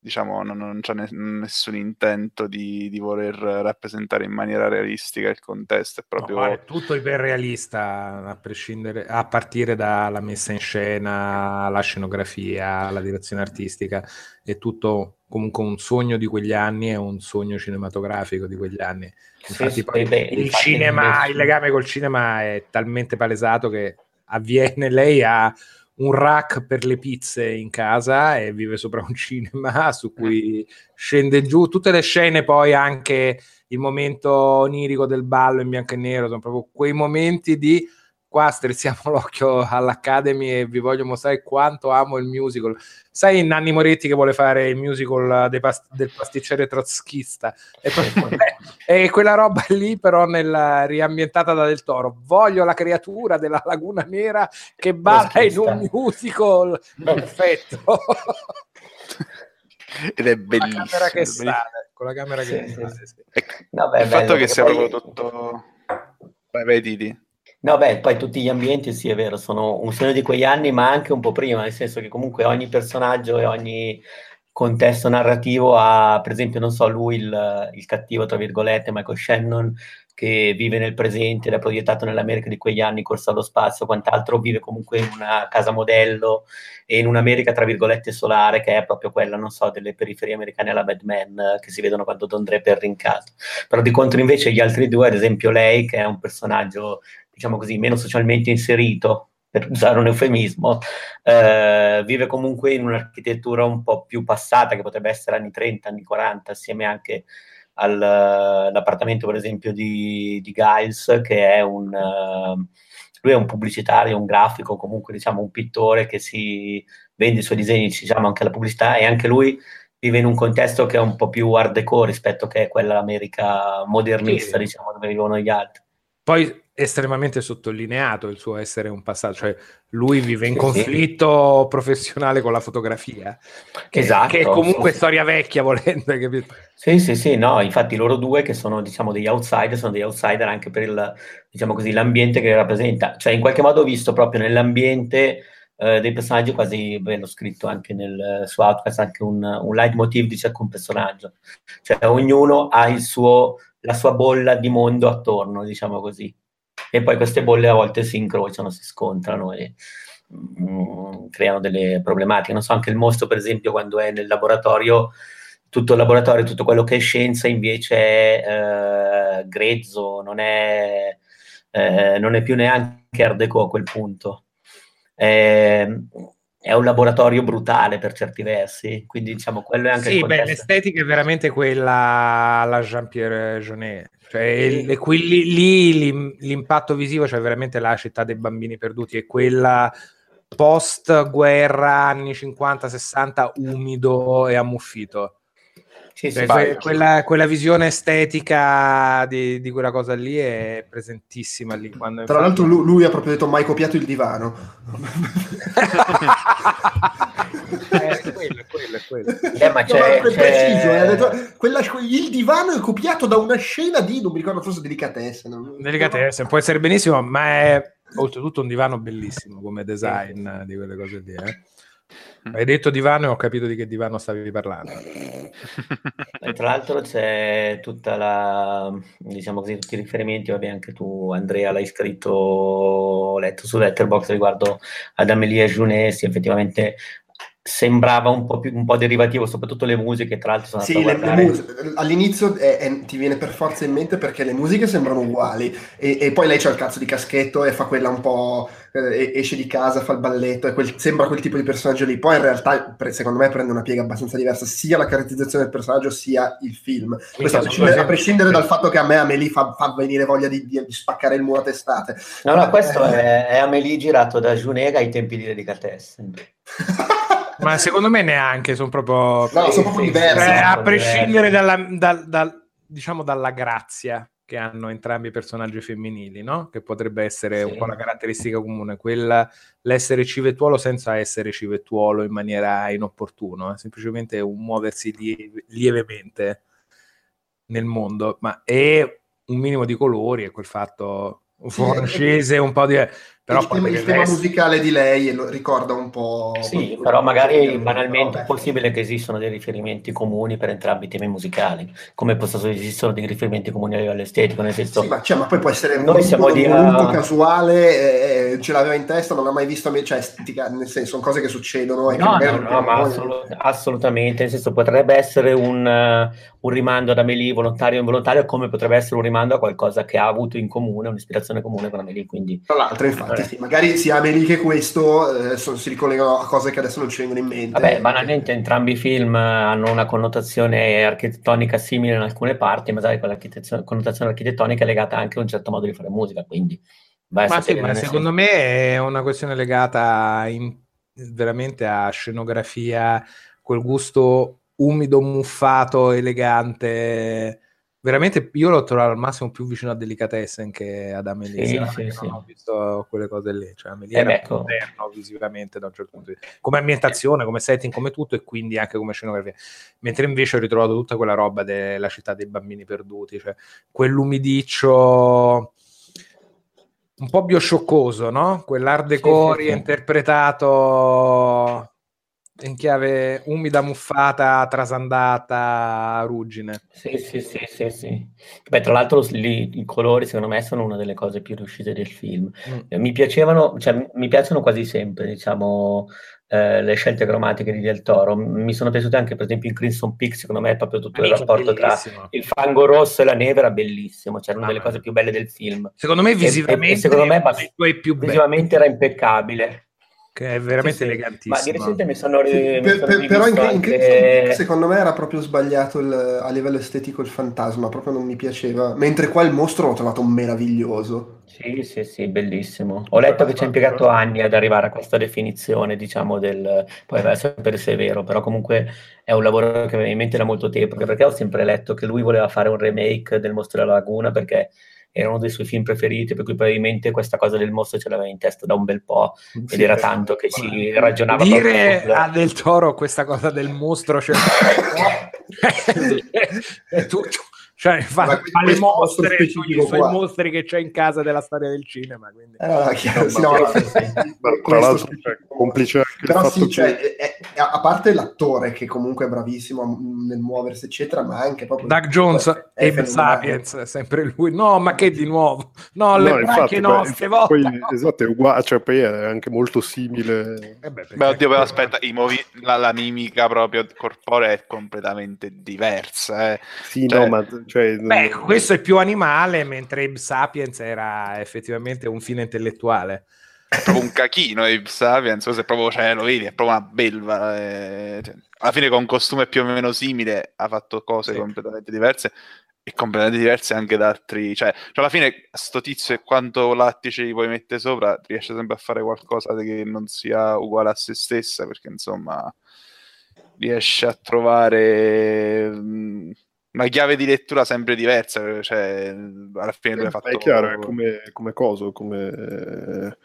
diciamo non, non c'è ne, nessun intento di, di voler rappresentare in maniera realistica il contesto, è proprio no, è tutto iperrealista a prescindere, a partire dalla messa in scena, la scenografia, la direzione artistica, è tutto comunque un sogno di quegli anni, è un sogno cinematografico di quegli anni. Infatti sì, poi beh, il infatti cinema, il legame col cinema è talmente palesato che avviene, lei ha un rack per le pizze in casa e vive sopra un cinema su cui scende giù, tutte le scene, poi anche il momento onirico del ballo in bianco e nero, sono proprio quei momenti di qua strizziamo l'occhio all'Academy e vi voglio mostrare quanto amo il musical. Sai Nanni Moretti che vuole fare il musical dei past- del pasticcere trotschista e, poi, e quella roba lì però nella, riambientata da Del Toro, voglio la creatura della Laguna Nera che balla in un musical perfetto. Ed è bellissimo, con la camera che sale, con la camera sì, che sì, sale, sì. E, no, beh, il bello, fatto che sia proprio tutto vai vai Didi. No, beh, poi tutti gli ambienti, sì, è vero, sono un sogno di quegli anni, ma anche un po' prima, nel senso che comunque ogni personaggio e ogni contesto narrativo ha, per esempio, non so, lui il, il cattivo, tra virgolette, Michael Shannon, che vive nel presente, era proiettato nell'America di quegli anni, corso allo spazio, quant'altro, vive comunque in una casa modello e in un'America, tra virgolette, solare, che è proprio quella, non so, delle periferie americane alla Mad Men, che si vedono quando Don Draper rincasa. Però di contro, invece, gli altri due, ad esempio lei, che è un personaggio... diciamo così, meno socialmente inserito, per usare un eufemismo, eh, vive comunque in un'architettura un po' più passata, che potrebbe essere anni trenta, anni quaranta, assieme anche al, all'appartamento, per esempio, di, di Giles, che è un... Uh, lui è un pubblicitario, un grafico, comunque diciamo un pittore che si vende i suoi disegni, diciamo anche alla pubblicità, e anche lui vive in un contesto che è un po' più art déco rispetto che è quella l'America modernista, sì. diciamo, dove vivono gli altri. Poi... estremamente sottolineato il suo essere un passaggio, cioè lui vive in sì, conflitto sì. professionale con la fotografia, che, esatto, che è comunque sì, storia sì. vecchia volendo, capito? Sì, sì, sì, no, infatti loro due che sono diciamo degli outsider, sono degli outsider anche per il, diciamo così, l'ambiente che rappresenta, cioè in qualche modo ho visto proprio nell'ambiente eh, dei personaggi quasi, beh, l'ho scritto anche nel su Outcast, anche un, un leitmotiv di ciascun personaggio, cioè ognuno ha il suo, la sua bolla di mondo attorno, diciamo così. E poi queste bolle a volte si incrociano, si scontrano e mm, creano delle problematiche. Non so, anche il mostro, per esempio, quando è nel laboratorio, tutto il laboratorio, tutto quello che è scienza, invece è eh, grezzo, non è, eh, non è più neanche art déco a quel punto. È, è un laboratorio brutale per certi versi, quindi diciamo quello è anche sì, il contesto. Beh, l'estetica è veramente quella alla Jean-Pierre Jeunet. Cioè, e quelli, lì l'impatto visivo, cioè veramente la città dei bambini perduti e quella post guerra anni cinquanta sessanta umido e ammuffito. Sì, sì, quella, quella visione estetica di, di quella cosa lì è presentissima lì. Quando Tra infatti... l'altro lui, lui ha proprio detto: mai copiato il divano. Eh, quello, quello, quello. Eh, ma c'è, no, c'è... Preciso, eh. Quella, il divano è copiato da una scena di, non mi ricordo, forse Delicatessen. Delicatessen, può essere benissimo, ma è oltretutto un divano bellissimo come design di quelle cose lì, eh. Hai detto divano e ho capito di che divano stavi parlando. E tra l'altro c'è tutta la, diciamo così, tutti i riferimenti, vabbè, anche tu Andrea l'hai scritto, ho letto su Letterboxd riguardo ad Amélie e Jeunet. Sì, effettivamente sembrava un po' più, un po' derivativo, soprattutto le musiche, tra l'altro sono sì, le, le mus- all'inizio è, è, ti viene per forza in mente perché le musiche sembrano uguali e, e poi lei c'ha il cazzo di caschetto e fa quella un po', eh, esce di casa, fa il balletto e quel, sembra quel tipo di personaggio lì. Poi in realtà pre- secondo me prende una piega abbastanza diversa sia la caratterizzazione del personaggio sia il film. Questo, a prescindere dal fatto che a me Amélie fa, fa venire voglia di, di, di spaccare il muro a testate. No, no, questo eh, è, è Amélie girato da Jeunet ai tempi di Delicatessen. Ma secondo me neanche, sono proprio, no, sono proprio diversi, eh, a prescindere dalla, da, da, diciamo dalla grazia che hanno entrambi i personaggi femminili, no? Che potrebbe essere sì. un po' la caratteristica comune, quella, l'essere civettuolo senza essere civettuolo in maniera inopportuna, eh? Semplicemente un muoversi lie- lievemente nel mondo, ma è un minimo di colori e quel fatto francese un po' di... Però il tema, il tema resta... musicale di lei lo ricorda un po'... Sì, però magari banalmente è possibile che esistano dei riferimenti comuni per entrambi i temi musicali, come possono esistono dei riferimenti comuni a livello estetico, nel senso... Sì, ma, cioè, ma poi può essere un po' di... molto casuale, eh, ce l'aveva in testa, non l'ha mai visto, cioè, nel senso, sono cose che succedono... E no, che no, no, no, ma assolut- assolutamente, nel senso, potrebbe essere un, uh, un rimando ad Amélie, volontario o involontario, come potrebbe essere un rimando a qualcosa che ha avuto in comune, un'ispirazione comune con Amélie, quindi... Tra l'altro, infatti... Sì, sì, magari sia Amélie che questo eh, so, si ricollegano a cose che adesso non ci vengono in mente. Vabbè, banalmente entrambi i film hanno una connotazione architettonica simile in alcune parti, ma sai, quella connotazione architettonica è legata anche a un certo modo di fare musica, quindi ma, sì, ma secondo me è una questione legata in, veramente a scenografia, quel gusto umido, muffato, elegante. Veramente io l'ho trovato al massimo più vicino a Delicatessen che ad Amélie. Sì, sì, sì. Non ho visto quelle cose lì. Cioè, Amélie eh era ecco. moderno visivamente da un certo punto di vista. Come ambientazione, come setting, come tutto e quindi anche come scenografia. Mentre invece ho ritrovato tutta quella roba della città dei bambini perduti. Cioè quell'umidiccio un po' bioscioccoso, no? Quell'art decor sì, sì, sì. interpretato... in chiave umida, muffata, trasandata, ruggine. Sì, sì, sì, sì, sì. Beh, tra l'altro lì, i colori secondo me sono una delle cose più riuscite del film. Mm. Mi piacevano, cioè mi piacciono quasi sempre, diciamo, eh, le scelte cromatiche di Del Toro. Mi sono piaciute anche per esempio in Crimson Peak, secondo me è proprio tutto Amico, il rapporto bellissimo. Tra il fango rosso e la neve era bellissimo, cioè era una ah, delle cose più belle del film. Secondo me visivamente, e, e secondo me, più visivamente era impeccabile. Che è veramente sì, elegantissimo. Ma di recente mi sono, ri- sì, mi per, sono per, Però in, in che... secondo me era proprio sbagliato il, a livello estetico il fantasma, proprio non mi piaceva. Mentre qua il mostro l'ho trovato meraviglioso. Sì, sì, sì, bellissimo. Ho letto che ci ha impiegato anni ad arrivare a questa definizione, diciamo, del... Poi va a sapere se è vero, però comunque è un lavoro che mi in mente da molto tempo, perché ho sempre letto che lui voleva fare un remake del Mostro della Laguna, perché... era uno dei suoi film preferiti, per cui probabilmente questa cosa del mostro ce l'aveva in testa da un bel po', sì, ed era tanto che ci ragionava. Dire a Del Toro questa cosa del mostro, cioè, è tutto, cioè fa, fa le mostre sui suoi qua. Mostri che c'è in casa della storia del cinema, quindi ah, chiaro, sì, no, però, sì, sì. Tra l'altro cioè, complice anche però il fatto sì, che... cioè, è, è, a parte l'attore che comunque è bravissimo nel muoversi eccetera, ma anche proprio Doug Jones e Bill Sapiens, sempre lui, no ma che di nuovo no, le no, infatti, nostre beh, poi, no. Esatto, è uguale, cioè poi è anche molto simile eh beh, beh oddio però, aspetta i movi... la, la mimica proprio corporea è completamente diversa eh. Sì cioè, no ma Cioè, Beh, non... questo è più animale, mentre Abe Sapiens era effettivamente un fine intellettuale. È proprio un cachino Abe Sapiens, se proprio cioè, lo vedi, è proprio una belva. Eh. Cioè, alla fine con un costume più o meno simile ha fatto cose sì. completamente diverse e completamente diverse anche da altri. Cioè, cioè alla fine sto tizio e quanto lattice gli puoi mettere sopra, riesce sempre a fare qualcosa che non sia uguale a se stessa, perché insomma... riesce a trovare mh, una chiave di lettura sempre diversa, cioè alla fine eh, lui ha fatto... È chiaro, come, come coso, come... Eh...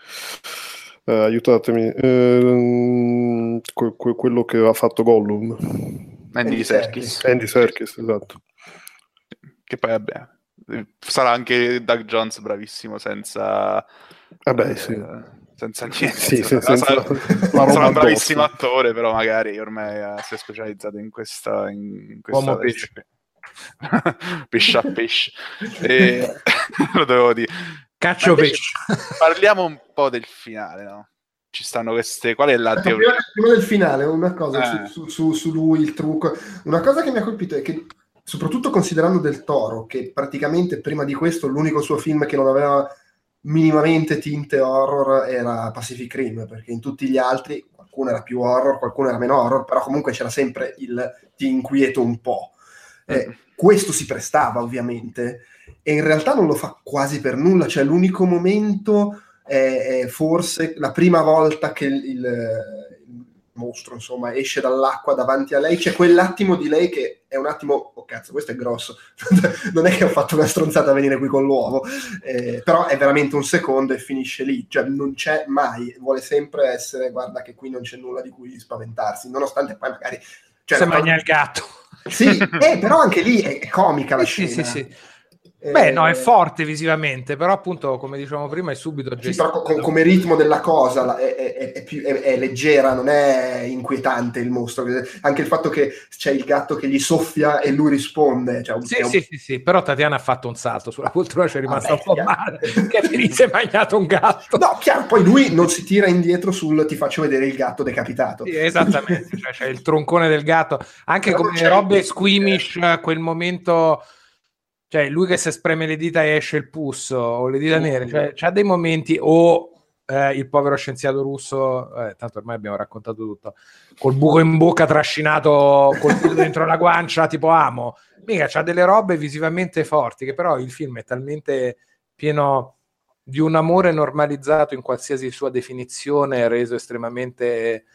Eh, aiutatemi, eh, que- que- quello che ha fatto Gollum, Andy Serkis. Andy Serkis, esatto. Che poi vabbè, sarà anche Doug Jones bravissimo senza... Vabbè, eh, sì. Senza niente. Sì, senza, sì, sarà, senza sarà, sarà un bravissimo attore, però magari ormai eh, si è specializzato in questa... In questa pesce. pesce a pesce. E... Lo dovevo dire. Caccio pesce. Parliamo un po' del finale, no? Ci stanno queste... Qual è la teoria? Prima, prima del finale, una cosa eh. su, su, su lui, il trucco. Una cosa che mi ha colpito è che, soprattutto considerando Del Toro, che praticamente prima di questo l'unico suo film che non aveva minimamente tinte horror era Pacific Rim, perché in tutti gli altri qualcuno era più horror, qualcuno era meno horror, però comunque c'era sempre il ti inquieto un po'. Eh, mm. Questo si prestava, ovviamente, e in realtà non lo fa quasi per nulla, cioè l'unico momento è, è forse la prima volta che il, il, il mostro, insomma, esce dall'acqua davanti a lei, c'è quell'attimo di lei che è un attimo, oh cazzo, questo è grosso, non è che ho fatto una stronzata a venire qui con l'uovo, eh, però è veramente un secondo e finisce lì, cioè non c'è mai, vuole sempre essere, guarda che qui non c'è nulla di cui spaventarsi, nonostante poi magari... Cioè, se mangia il gatto. Sì, eh, però anche lì è, è comica la sì, scena. Sì, sì, sì. Beh, no, è forte visivamente, però appunto, come dicevamo prima, è subito gestito. Sì, però co- come ritmo della cosa la, è, è, è, più, è, è leggera, non è inquietante il mostro. Anche il fatto che c'è il gatto che gli soffia e lui risponde. Cioè, sì, un... sì, sì, sì, però Tatiana ha fatto un salto sulla poltrona, c'è rimasta ah, un po' male, che gli si è mangiato un gatto. No, chiaro, poi lui non si tira indietro sul ti faccio vedere il gatto decapitato. Sì, esattamente, cioè c'è il troncone del gatto. Anche però come Rob e Squeamish, eh. quel momento... Cioè, lui che se spreme le dita e esce il pus o le dita nere, cioè c'ha dei momenti, o eh, il povero scienziato russo, eh, tanto ormai abbiamo raccontato tutto, col buco in bocca trascinato col buco dentro la guancia, tipo Amo. Mica, c'ha delle robe visivamente forti, che però il film è talmente pieno di un amore normalizzato in qualsiasi sua definizione, reso estremamente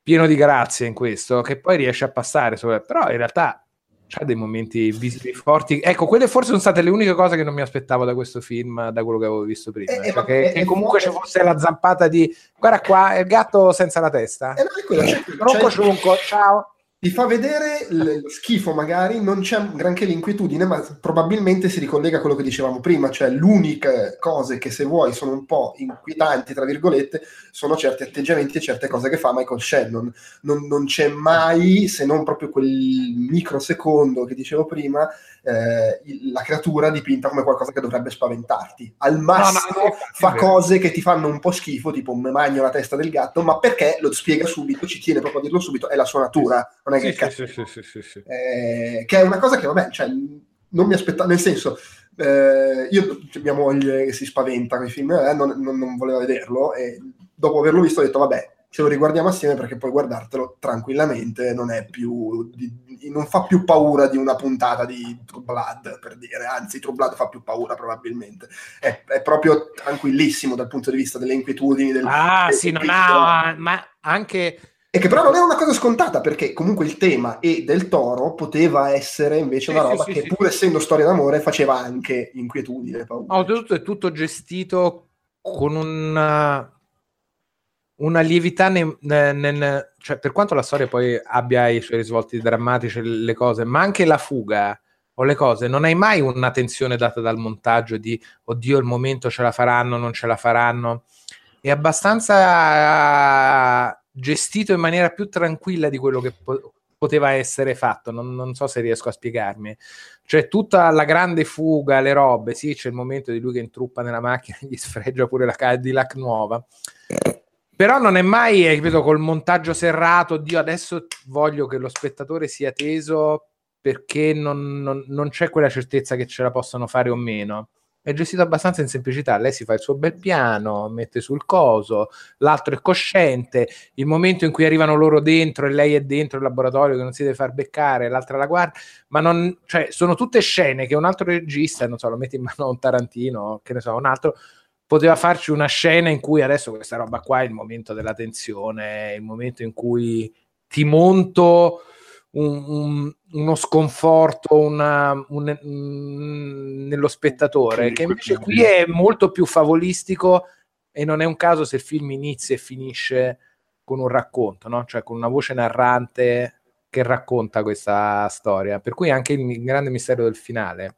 pieno di grazia in questo, che poi riesce a passare, però in realtà... C'ha dei momenti visivi forti, ecco, quelle forse sono state le uniche cose che non mi aspettavo da questo film, da quello che avevo visto prima, eh, cioè che, eh, che comunque eh, ci fosse la zampata di guarda qua, è il gatto senza la testa, eh, no, è quello, c'è quello. Tronco ciunco, ciao, ti fa vedere lo schifo, magari non c'è granché l'inquietudine, ma probabilmente si ricollega a quello che dicevamo prima, cioè l'unica cose che se vuoi sono un po' inquietanti tra virgolette sono certi atteggiamenti e certe cose che fa Michael Shannon, non, non c'è mai, se non proprio quel microsecondo che dicevo prima, eh, la creatura dipinta come qualcosa che dovrebbe spaventarti, al massimo no, no, fa cose che ti fanno un po' schifo, tipo me magno la testa del gatto, ma perché lo spiega subito, ci tiene proprio a dirlo subito, è la sua natura. Non è sì, che, sì, sì, sì, sì, sì. Eh, che è una cosa che vabbè, cioè, non mi aspettavo, nel senso eh, io, cioè, mia moglie si spaventa con i film, eh, non, non, non voleva vederlo e dopo averlo visto ho detto vabbè ce lo riguardiamo assieme perché puoi guardartelo tranquillamente, non è più di, non fa più paura di una puntata di True Blood, per dire, anzi True Blood fa più paura probabilmente, è, è proprio tranquillissimo dal punto di vista delle inquietudini del, ah del, sì del, non ha no, ma anche e che però non è una cosa scontata, perché comunque il tema e Del Toro poteva essere invece sì, una roba sì, che sì, pur sì. essendo storia d'amore faceva anche inquietudine, paura. No, tutto è tutto gestito con una, una lievità nel, nel, cioè per quanto la storia poi abbia i suoi risvolti drammatici, le cose, ma anche la fuga o le cose, non hai mai una tensione data dal montaggio di oddio il momento ce la faranno, non ce la faranno, è abbastanza... gestito in maniera più tranquilla di quello che po- poteva essere fatto, non, non so se riesco a spiegarmi, cioè tutta la grande fuga, le robe, sì c'è il momento di lui che intruppa nella macchina, gli sfregia pure la Cadillac nuova, però non è mai, ripeto, col montaggio serrato, Dio adesso voglio che lo spettatore sia teso perché non, non, non c'è quella certezza che ce la possano fare o meno. È gestito abbastanza in semplicità, lei si fa il suo bel piano, mette sul coso, l'altro è cosciente, il momento in cui arrivano loro dentro e lei è dentro il laboratorio che non si deve far beccare, l'altra la guarda, ma non, cioè, sono tutte scene che un altro regista, non so, lo metti in mano a un Tarantino, che ne so, un altro, poteva farci una scena in cui adesso questa roba qua è il momento della tensione, il momento in cui ti monto un, un, uno sconforto una, un, un, nello spettatore, che invece qui è molto più favolistico, e non è un caso se il film inizia e finisce con un racconto, no? Cioè con una voce narrante che racconta questa storia, per cui anche il grande mistero del finale,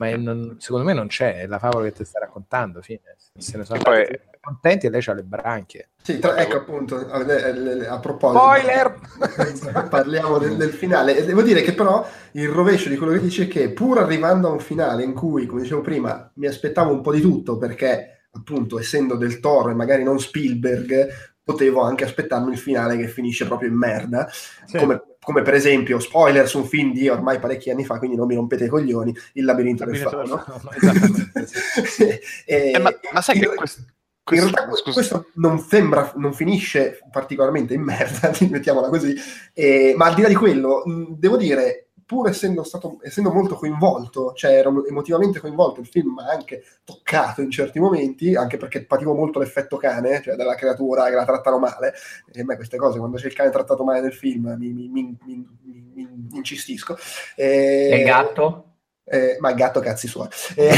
ma non, secondo me non c'è, è la favola che ti sta raccontando, fine. Se ne sono e poi... contenti, e lei c'ha le branchie. Sì, tra, ecco appunto, a, a, a proposito, spoiler! Parliamo del, del finale, e devo dire che però il rovescio di quello che dice è che, pur arrivando a un finale in cui, come dicevo prima, mi aspettavo un po' di tutto, perché appunto essendo del Toro e magari non Spielberg, potevo anche aspettarmi il finale che finisce proprio in merda, sì. come come per esempio, spoiler su un film di ormai parecchi anni fa, quindi non mi rompete i coglioni, Il Labirinto, Labirinto del Fauno. Sì. eh, ma, ma sai che questo, questo, in realtà scusa. questo non sembra, non finisce particolarmente in merda, mettiamola così, eh, ma al di là di quello, mh, devo dire, pur essendo stato essendo molto coinvolto, cioè ero emotivamente coinvolto il film, ma anche toccato in certi momenti, anche perché pativo molto l'effetto cane, cioè della creatura che la trattano male, e a me queste cose, quando c'è il cane trattato male nel film, mi, mi, mi, mi, mi incistisco. E il gatto? Eh, ma il gatto cazzi suoi, eh,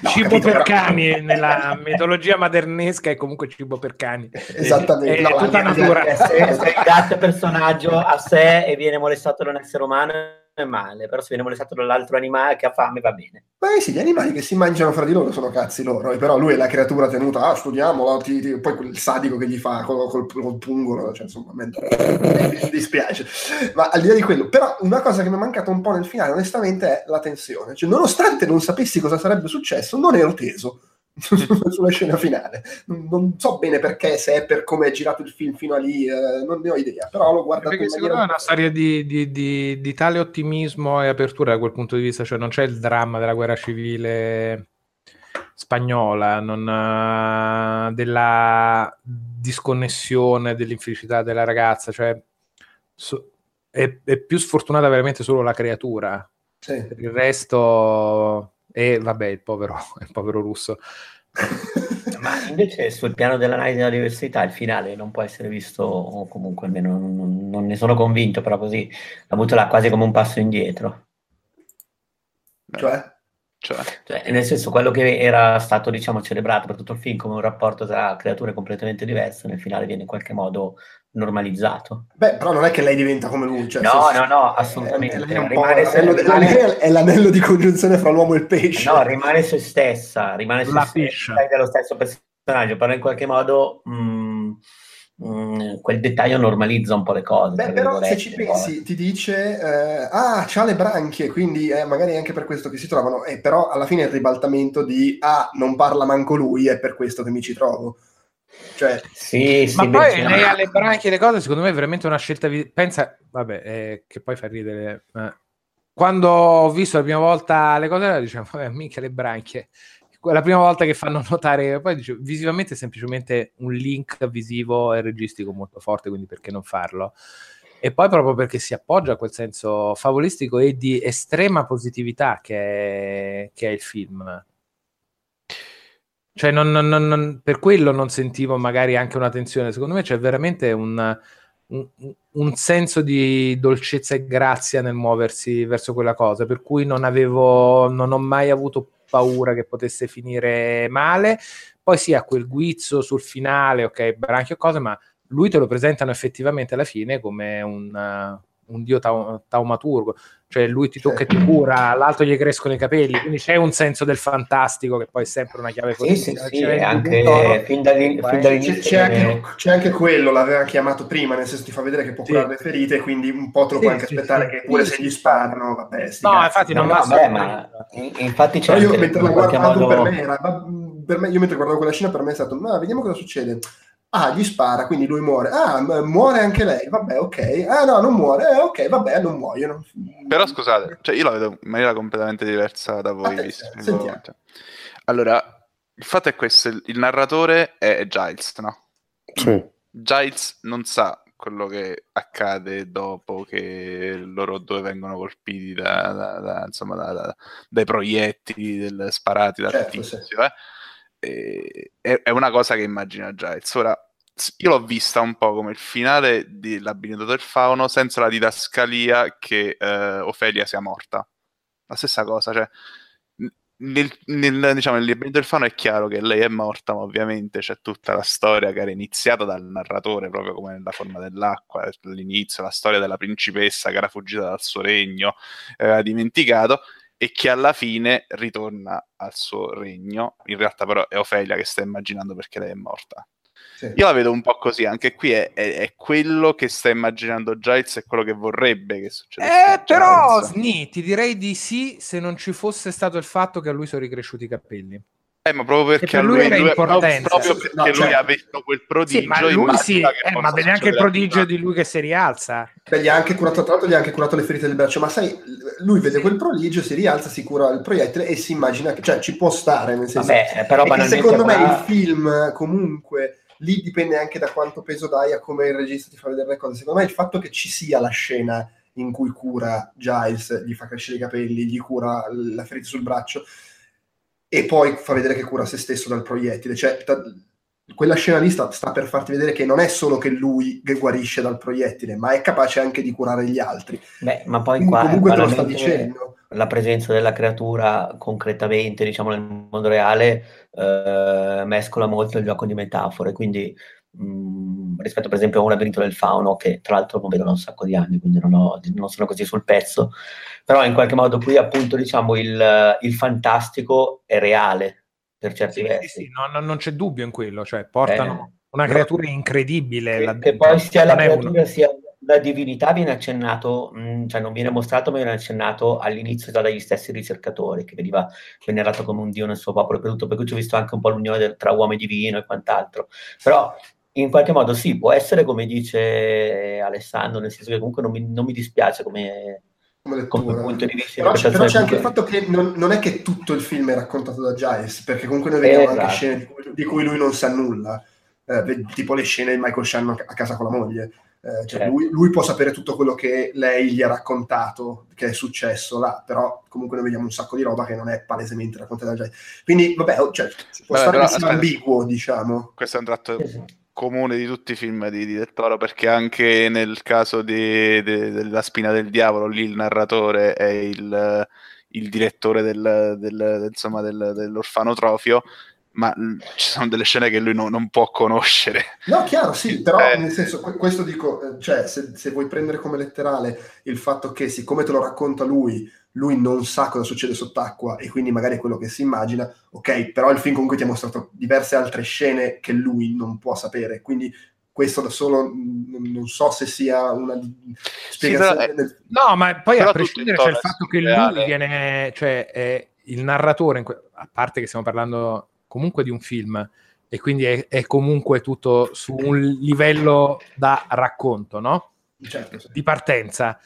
no, cibo capito, per però... cani nella mitologia madernesca è comunque cibo per cani, esattamente, eh, no, è tutta natura. Se, se il gatto è personaggio a sé e viene molestato da un essere umano è male, però se viene molestato dall'altro animale che ha fame va bene. Beh sì, gli animali che si mangiano fra di loro sono cazzi loro, e però lui è la creatura tenuta, ah studiamola, ti, ti... poi quel sadico che gli fa col, col, col pungolo, cioè insomma mentre... mi dispiace, ma al di là di quello, però una cosa che mi è mancata un po' nel finale onestamente è la tensione, cioè nonostante non sapessi cosa sarebbe successo, non ero teso sulla scena finale, non so bene perché, se è per come è girato il film fino a lì, eh, non ne ho idea, però l'ho guardato perché in secondo maniera... me è una storia di, di, di, di tale ottimismo e apertura da quel punto di vista, cioè non c'è il dramma della guerra civile spagnola, non, della disconnessione, dell'infelicità della ragazza, cioè so, è, è più sfortunata veramente solo la creatura, sì. Il resto... e vabbè il povero, il povero russo. Ma invece sul piano dell'analisi della diversità il finale non può essere visto, o comunque almeno non, non ne sono convinto, però così la butto là quasi come un passo indietro, cioè? Cioè. Cioè nel senso, quello che era stato diciamo celebrato per tutto il film come un rapporto tra creature completamente diverse, nel finale viene in qualche modo normalizzato. Beh, però non è che lei diventa come lui, cioè, no, se... no, no, assolutamente. È, è, rimane se... l'anello, rimane... è l'anello di congiunzione fra l'uomo e il pesce. No, rimane se stessa, rimane se la stessa, è dello stesso personaggio, però in qualche modo mh, mh, quel dettaglio normalizza un po' le cose. Beh, però se ci pensi, ti dice eh, ah, c'ha le branchie, quindi eh, magari è anche per questo che si trovano, eh, però alla fine il ribaltamento di ah, non parla manco lui, è per questo che mi ci trovo. Cioè, sì, sì, ma poi lei ha le branchie, le cose, secondo me è veramente una scelta, vi- pensa, vabbè, eh, che poi fa ridere, eh. Quando ho visto la prima volta le cose, dicevo, vabbè, mica le branchie, la prima volta che fanno notare, poi dicevo, visivamente è semplicemente un link visivo e registico molto forte, quindi perché non farlo? E poi proprio perché si appoggia a quel senso favolistico e di estrema positività che è, che è il film. Cioè non, non, non, per quello non sentivo magari anche una tensione, secondo me c'è veramente un, un, un senso di dolcezza e grazia nel muoversi verso quella cosa, per cui non avevo, non ho mai avuto paura che potesse finire male. Poi sì, ha quel guizzo sul finale, ok, branchio cose, ma lui te lo presentano effettivamente alla fine come un, un dio ta- taumaturgo, cioè lui ti tocca e ti cura, l'altro gli crescono i capelli, quindi c'è un senso del fantastico che poi è sempre una chiave sì, sì, sì, anche fin dall'inizio c'è, anche, c'è anche quello, l'aveva chiamato prima, nel senso ti fa vedere che può sì. curare le ferite, quindi un po' te lo sì, puoi anche sì, aspettare sì, che pure sì, se gli sparano vabbè, sì, no cazzo. Infatti non no, vabbè, ma infatti c'è io mentre la guardavo per me, era, per me io mentre guardavo quella scena per me è stato ma vediamo cosa succede. Ah, gli spara, quindi lui muore. Ah, muore anche lei, vabbè, ok. Ah, no, non muore, eh, ok, vabbè, non muoiono. Però scusate, cioè io la vedo in maniera completamente diversa da voi. Visto, allora, il fatto è questo, il narratore è Giles, no? Sì. Giles non sa quello che accade dopo che loro due vengono colpiti da, da, da, insomma, da, da, dai proiettili del, sparati dal certo, tizio, sì. eh? È una cosa che immagina Giles. Ora io l'ho vista un po' come il finale di Labirinto del Fauno senza la didascalia che eh, Ofelia sia morta. La stessa cosa, cioè nel, nel, diciamo, nel Labirinto del Fauno è chiaro che lei è morta, ma ovviamente c'è tutta la storia che era iniziata dal narratore, proprio come nella forma dell'acqua, all'inizio la storia della principessa che era fuggita dal suo regno, aveva eh, dimenticato, e che alla fine ritorna al suo regno. In realtà però è Ofelia che sta immaginando perché lei è morta. Sì. Io la vedo un po' così, anche qui è, è, è quello che sta immaginando Giles, è quello che vorrebbe che succedesse. Eh, però, Sni, ti direi di sì se non ci fosse stato il fatto che a lui sono ricresciuti i capelli. Eh, ma proprio perché per lui, lui era lui, importante. Proprio perché no, cioè... lui ha visto quel prodigio. Sì, ma lui sì, eh, ma vede anche il prodigio di lui che si rialza. Beh, gli ha anche curato, tra l'altro gli ha anche curato le ferite del braccio, ma sai, lui vede quel prodigio, si rialza, si cura il proiettile e si immagina che, cioè, ci può stare, nel senso. Vabbè, però banalmente secondo me bravo. Il film comunque... lì dipende anche da quanto peso dai a come il regista ti fa vedere le cose. Secondo me il fatto che ci sia la scena in cui cura Giles, gli fa crescere i capelli, gli cura la ferita sul braccio e poi fa vedere che cura se stesso dal proiettile, cioè ta- quella scena lì sta-, sta per farti vedere che non è solo che lui che guarisce dal proiettile, ma è capace anche di curare gli altri. Beh, ma poi qua comunque te lo sta dicendo la presenza della creatura concretamente, diciamo, nel mondo reale eh, mescola molto il gioco di metafore, quindi mh, rispetto per esempio a un Labirinto del Fauno, che tra l'altro non vedo da un sacco di anni, quindi non, ho, non sono così sul pezzo, però in qualche modo qui appunto diciamo il, il fantastico è reale per certi sì, versi. Sì, no, non c'è dubbio in quello, cioè portano eh, una creatura no, incredibile. Che, che poi sia la creatura sia... la divinità viene accennato, mh, cioè non viene mostrato, ma viene accennato all'inizio già dagli stessi ricercatori, che veniva venerato come un dio nel suo popolo perduto, per cui ci ho visto anche un po' l'unione del, tra uomo e divino e quant'altro. Però in qualche modo sì, può essere come dice Alessandro, nel senso che comunque non mi, non mi dispiace come, come, come punto di vista. Però, c'è, però c'è anche il fatto che non, non è che tutto il film è raccontato da Giles, perché comunque noi vediamo eh, anche esatto. scene di cui, di cui lui non sa nulla, eh, tipo le scene di Michael Shannon a casa con la moglie. Eh, cioè eh. Lui, lui può sapere tutto quello che lei gli ha raccontato che è successo là, però comunque noi vediamo un sacco di roba che non è palesemente raccontata da Giles, quindi vabbè, cioè, può vabbè, stare ambiguo, diciamo. Questo è un tratto comune di tutti i film di, di Del Toro, perché anche nel caso di, di, della Spina del Diavolo lì il narratore è il, il direttore del, del, insomma, del, dell'orfanotrofio, ma ci sono delle scene che lui no, non può conoscere. No, chiaro, sì, però eh. nel senso, questo dico, cioè, se, se vuoi prendere come letterale il fatto che siccome te lo racconta lui, lui non sa cosa succede sott'acqua e quindi magari è quello che si immagina, ok, però il film comunque ti ha mostrato diverse altre scene che lui non può sapere, quindi questo da solo non so se sia una spiegazione. Sì, però, del... No, ma poi a prescindere c'è il fatto che lui viene, cioè è il narratore, in que... a parte che stiamo parlando... comunque di un film, e quindi è, è comunque tutto su un livello da racconto, no? Certo, sì. Di partenza.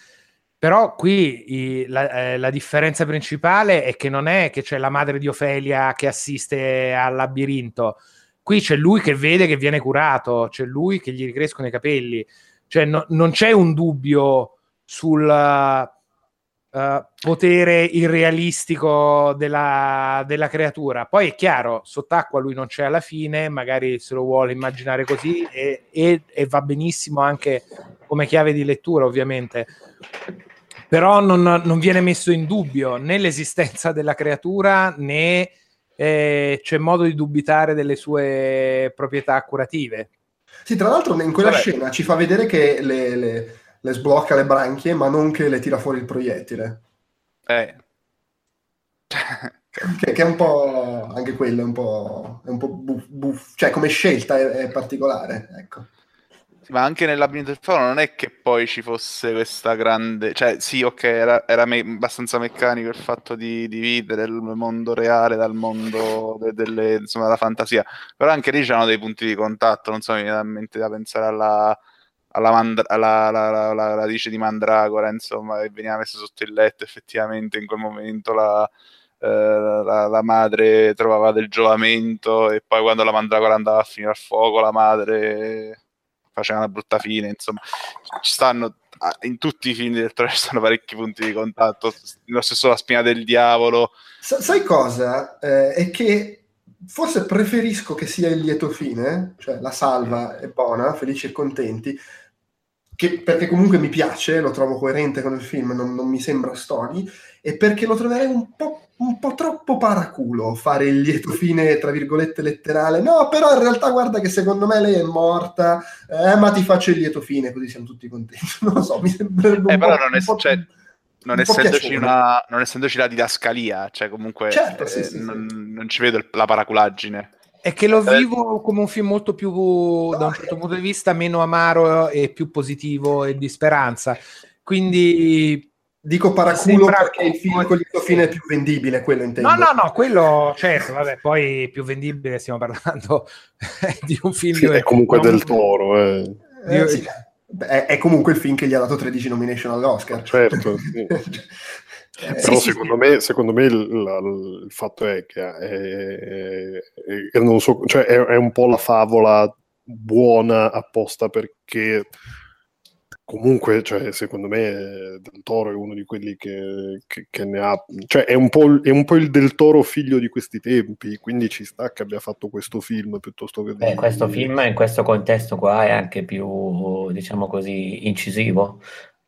Però qui i, la, eh, la differenza principale è che non è che c'è la madre di Ofelia che assiste al labirinto, qui c'è lui che vede che viene curato, c'è lui che gli ricrescono i capelli, cioè no, non c'è un dubbio sul... Uh, potere irrealistico della, della creatura. Poi è chiaro, sott'acqua lui non c'è alla fine, magari se lo vuole immaginare così e, e, e va benissimo anche come chiave di lettura, ovviamente, però non, non viene messo in dubbio né l'esistenza della creatura né eh, c'è modo di dubitare delle sue proprietà curative. Sì, tra l'altro in quella Vabbè. scena ci fa vedere che le, le... le sblocca le branchie, ma non che le tira fuori il proiettile. Eh. che, che è un po' anche quello, è un po', è un po' buff, buff, cioè come scelta è, è particolare, ecco. Ma anche nel Labirinto del Fauno non è che poi ci fosse questa grande... Cioè, sì, ok, era, era me- abbastanza meccanico il fatto di dividere il mondo reale dal mondo de- delle, insomma, della fantasia. Però anche lì c'erano dei punti di contatto, non so, mi viene in mente da pensare alla... alla mandra- la, la, la, la radice di mandragora, insomma, che veniva messa sotto il letto, effettivamente in quel momento la, eh, la, la madre trovava del giovamento e poi quando la mandragora andava a finire al fuoco la madre faceva una brutta fine, insomma ci stanno in tutti i film del Toro, ci stanno parecchi punti di contatto, lo stesso La Spina del Diavolo. Sa- sai cosa? Eh, è che forse preferisco che sia il lieto fine, cioè la salva è buona, felici e contenti, che, perché comunque mi piace, lo trovo coerente con il film, non, non mi sembra story, e perché lo troverei un po', un po' troppo paraculo fare il lieto fine, tra virgolette, letterale. No, però in realtà guarda che secondo me lei è morta, eh, ma ti faccio il lieto fine, così siamo tutti contenti. Non lo so, mi sembrerebbe un eh, po'... Però non è successo. Non essendoci, una, non essendoci la didascalia, cioè comunque certo, eh, sì, sì, non, sì. non ci vedo la paraculaggine. È che lo vivo come un film molto più, no, da un certo punto di vista, meno amaro e più positivo e di speranza. Quindi dico paraculo perché il film con il tuo fine è più vendibile, quello intendo. No, no, no, quello certo, vabbè, poi più vendibile stiamo parlando di un film... Sì, è comunque del Toro, eh. Io, eh sì. Beh, è comunque il film che gli ha dato tredici nomination all'Oscar. Certo, sì. eh, però sì, secondo, sì. Me, secondo me il, la, il fatto è che è, è, non so, cioè è, è un po' la favola buona apposta, perché comunque, cioè, secondo me Del Toro è uno di quelli che, che, che ne ha, cioè è un po' è un po' il Del Toro figlio di questi tempi, quindi ci sta che abbia fatto questo film piuttosto che... Beh, questo film in questo contesto qua è anche più, diciamo così, incisivo.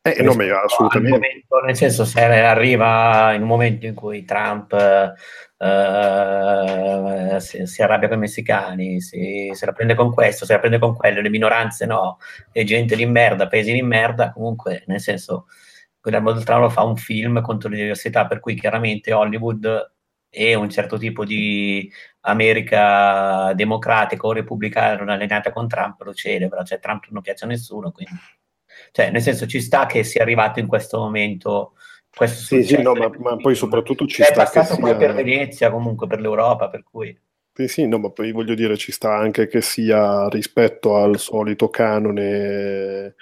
Eh, no, ma assolutamente. Momento, nel senso, se arriva in un momento in cui Trump eh, si, si arrabbia con i messicani, si, se la prende con questo, se la prende con quello, le minoranze no, e gente di merda, paesi di merda, comunque, nel senso, Guillermo del Toro fa un film contro le diversità, per cui chiaramente Hollywood e un certo tipo di America democratica o repubblicana non allenata con Trump lo celebra, cioè Trump non piace a nessuno, quindi... Cioè, nel senso, ci sta che sia arrivato in questo momento. Questo sì, sì, no, ma, ma poi soprattutto ci sta che sia... È passato poi per Venezia, comunque, per l'Europa, per cui... Sì, sì, no, ma poi voglio dire, ci sta anche che sia rispetto al solito canone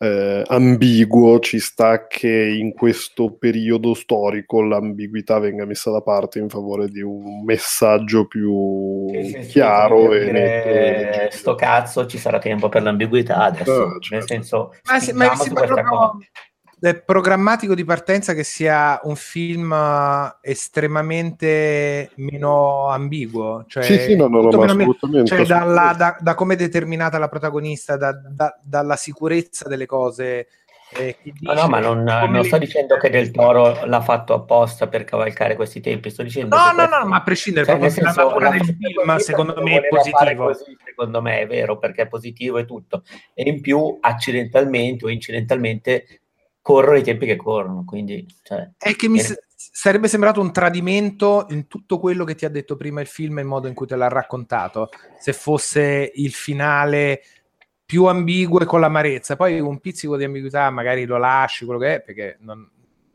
eh, ambiguo, ci sta che in questo periodo storico l'ambiguità venga messa da parte in favore di un messaggio più sì, sì, chiaro sì, sì, e netto. E sto cazzo, ci sarà tempo per l'ambiguità adesso, eh, certo. Nel senso, ma se, ma su questa cosa è programmatico di partenza che sia un film estremamente meno ambiguo, cioè, sì, sì, no, no, no, assolutamente, meno, cioè assolutamente. Dalla, da, da come è determinata la protagonista, da, da, dalla sicurezza delle cose. Eh, chi dice, no, no, ma non, non sto dicendo che Del Toro l'ha fatto apposta per cavalcare questi tempi, sto dicendo no, che no, questo... no, ma a prescindere, cioè, proprio nel senso, la del film, secondo me è positivo. Così, secondo me è vero, perché è positivo e tutto, e in più accidentalmente o incidentalmente corrono i tempi che corrono, quindi... Cioè, è che mi s- sarebbe sembrato un tradimento in tutto quello che ti ha detto prima il film e il modo in cui te l'ha raccontato, se fosse il finale più ambiguo e con l'amarezza. Poi un pizzico di ambiguità magari lo lasci, quello che è, perché non,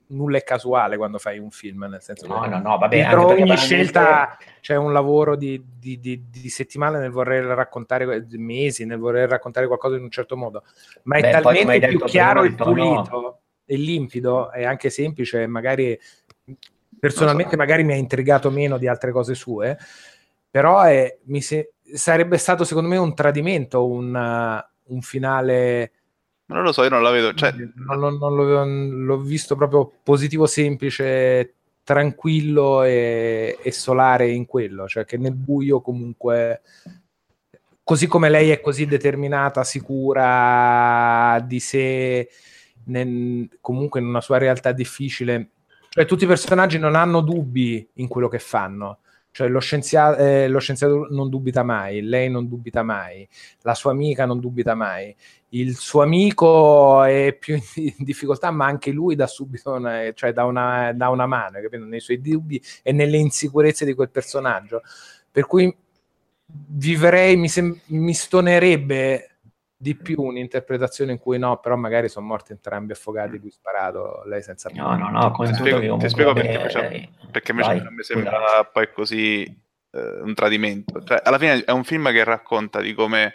nulla è casuale quando fai un film, nel senso no, che... No, no, vabbè, anche ogni scelta c'è cioè un lavoro di, di, di, di settimane nel voler raccontare, di mesi, nel voler raccontare qualcosa in un certo modo, ma è Beh, talmente più chiaro e pulito... No. È limpido, è anche semplice, magari personalmente magari mi ha intrigato meno di altre cose sue, però è, mi se, sarebbe stato secondo me un tradimento, un, un finale... Non lo so, io non la vedo. Cioè... Non, non, non lo, l'ho visto proprio positivo, semplice, tranquillo e, e solare in quello, cioè che nel buio comunque... Così come lei è così determinata, sicura di sé... Nel, comunque in una sua realtà difficile, cioè tutti i personaggi non hanno dubbi in quello che fanno, cioè lo, scienzia- eh, lo scienziato non dubita mai, lei non dubita mai, la sua amica non dubita mai, il suo amico è più in difficoltà, ma anche lui dà subito una, cioè dà una, dà una mano, capito? Nei suoi dubbi e nelle insicurezze di quel personaggio, per cui vivrei, mi, sem- mi stonerebbe di più un'interpretazione in cui no, però magari sono morti entrambi affogati, lui sparato, lei senza... No, no, no, ti spiego, ti spiego perché, invece, perché invece non mi sembra poi così eh, un tradimento. Cioè, alla fine è un film che racconta di come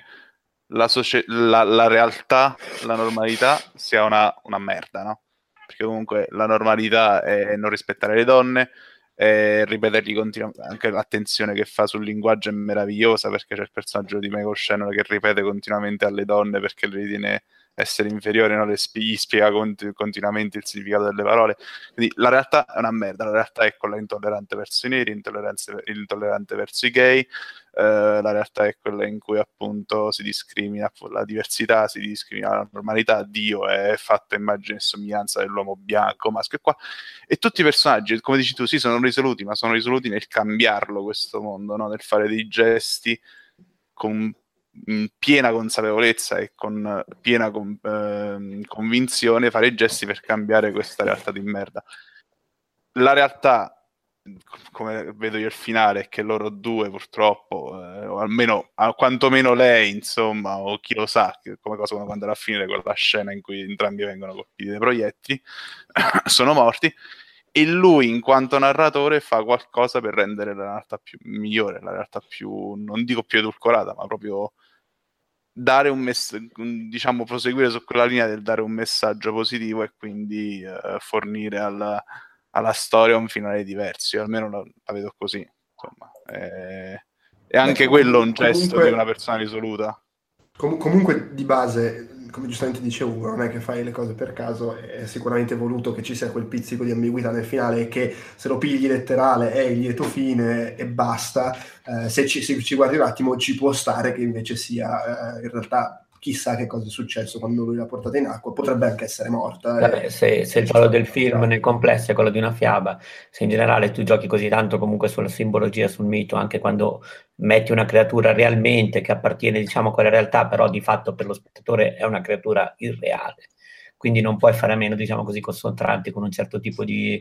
la, socie- la, la realtà, la normalità sia una, una merda, no? Perché comunque la normalità è non rispettare le donne, è ripetergli continuamente, anche l'attenzione che fa sul linguaggio è meravigliosa, perché c'è il personaggio di Michael Shannon che ripete continuamente alle donne perché le ritiene essere inferiore, no? Le sp- gli spiega cont- continuamente il significato delle parole. Quindi la realtà è una merda, la realtà è quella intollerante verso i neri, intollerante verso i gay, eh, la realtà è quella in cui appunto si discrimina la diversità, si discrimina la normalità. Dio è fatta immagine e somiglianza dell'uomo bianco, maschio e qua, e tutti i personaggi, come dici tu, sì, sono risoluti, ma sono risoluti nel cambiarlo questo mondo, no? Nel fare dei gesti con in piena consapevolezza e con piena con, eh, convinzione, fare gesti per cambiare questa realtà di merda. La realtà, come vedo io il finale, è che loro due purtroppo, eh, o almeno quantomeno lei, insomma, o chi lo sa come cosa quando andrà a finire quella scena in cui entrambi vengono colpiti dai proiettili, sono morti, e lui in quanto narratore fa qualcosa per rendere la realtà più migliore, la realtà più, non dico più edulcorata, ma proprio dare un messaggio, diciamo proseguire su quella linea del dare un messaggio positivo e quindi eh, fornire alla, alla storia un finale diverso. Io almeno la, la vedo così, insomma, è, è anche Beh, quello un gesto comunque, di una persona risoluta. Com- comunque di base, come giustamente dice Ugo, non è che fai le cose per caso, è sicuramente voluto che ci sia quel pizzico di ambiguità nel finale, che se lo pigli letterale è il lieto fine e basta. Eh, se, ci, se ci guardi un attimo ci può stare che invece sia eh, in realtà chissà che cosa è successo quando lui l'ha portata in acqua, potrebbe anche essere morta. Vabbè, e, se, se il gioco del film nel complesso è quello di una fiaba, se in generale tu giochi così tanto comunque sulla simbologia, sul mito, anche quando metti una creatura realmente che appartiene, diciamo, a quella realtà, però di fatto per lo spettatore è una creatura irreale, quindi non puoi fare a meno, diciamo così, confrontarti con un certo tipo di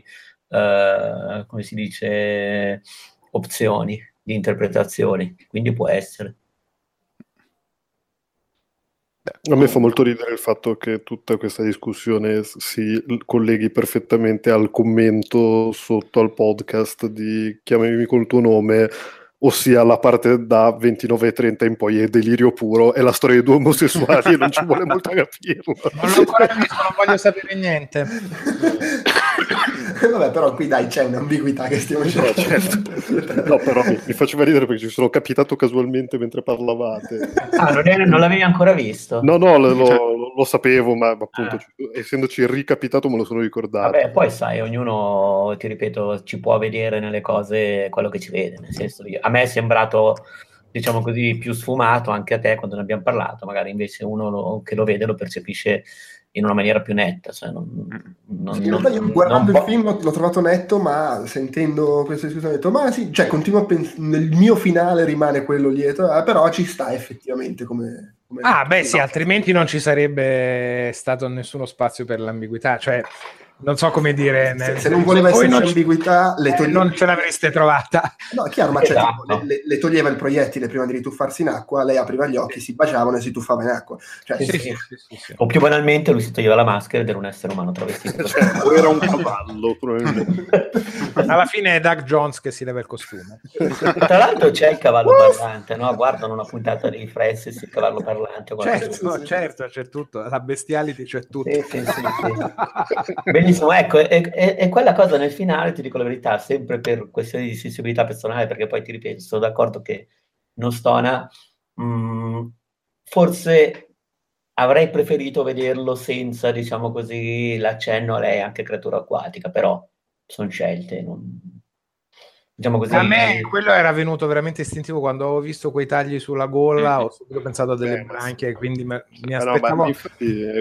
eh, come si dice, opzioni di interpretazioni, quindi può essere. A me fa molto ridere il fatto che tutta questa discussione si colleghi perfettamente al commento sotto al podcast di Chiamami col tuo nome, ossia la parte da ventinove e trenta in poi è delirio puro, è la storia di due omosessuali e non ci vuole molto a capirlo. Non l'ho ancora visto, non voglio sapere niente. Vabbè, però qui dai c'è un'ambiguità che stiamo cercando. No, però mi, mi faceva ridere perché ci sono capitato casualmente mentre parlavate. Ah, non, è, non l'avevi ancora visto? No, no, lo, lo, lo sapevo, ma appunto ah. essendoci ricapitato me lo sono ricordato. Vabbè, poi sai, ognuno, ti ripeto, ci può vedere nelle cose quello che ci vede, nel senso, io, a me è sembrato, diciamo così, più sfumato, anche a te quando ne abbiamo parlato, magari invece uno lo, che lo vede lo percepisce in una maniera più netta, cioè non, non, sì, in realtà io guardando non... il film l'ho, l'ho trovato netto, ma sentendo questa discussione ho detto ma sì, cioè continuo a pensare, nel mio finale rimane quello lieto, eh, però ci sta effettivamente come, come ah beh no. Sì, altrimenti non ci sarebbe stato nessuno spazio per l'ambiguità, cioè non so come dire, nel... se, se non voleva essere ambiguità le toglieva... eh, non ce l'avreste trovata, no, chiaro, ma esatto. Cioè, tipo, le, le toglieva il proiettile prima di rituffarsi in acqua, lei apriva gli occhi, si baciavano e si tuffava in acqua, cioè, sì, sì, sì, sì, sì. O più banalmente lui si toglieva la maschera ed era un essere umano travestito, cioè, o era un cavallo probabilmente. Alla fine è Doug Jones che si leva il costume. Tra l'altro c'è il cavallo parlante, no? Guardano una puntata di Fresh, il cavallo parlante, certo, sì, sì. Certo, c'è tutto, la bestiality c'è tutto, sì, sì, sì, sì. Benissimo, ecco, e, e, e quella cosa nel finale, ti dico la verità, sempre per questioni di sensibilità personale, perché poi ti ripeto, sono d'accordo che non stona, mh, forse avrei preferito vederlo senza, diciamo così, l'accenno a lei, anche creatura acquatica, però sono scelte, non... diciamo così. A me quello era venuto veramente istintivo quando avevo visto quei tagli sulla gola, ho subito pensato a delle branchie, quindi me, mi aspettavo no, mi...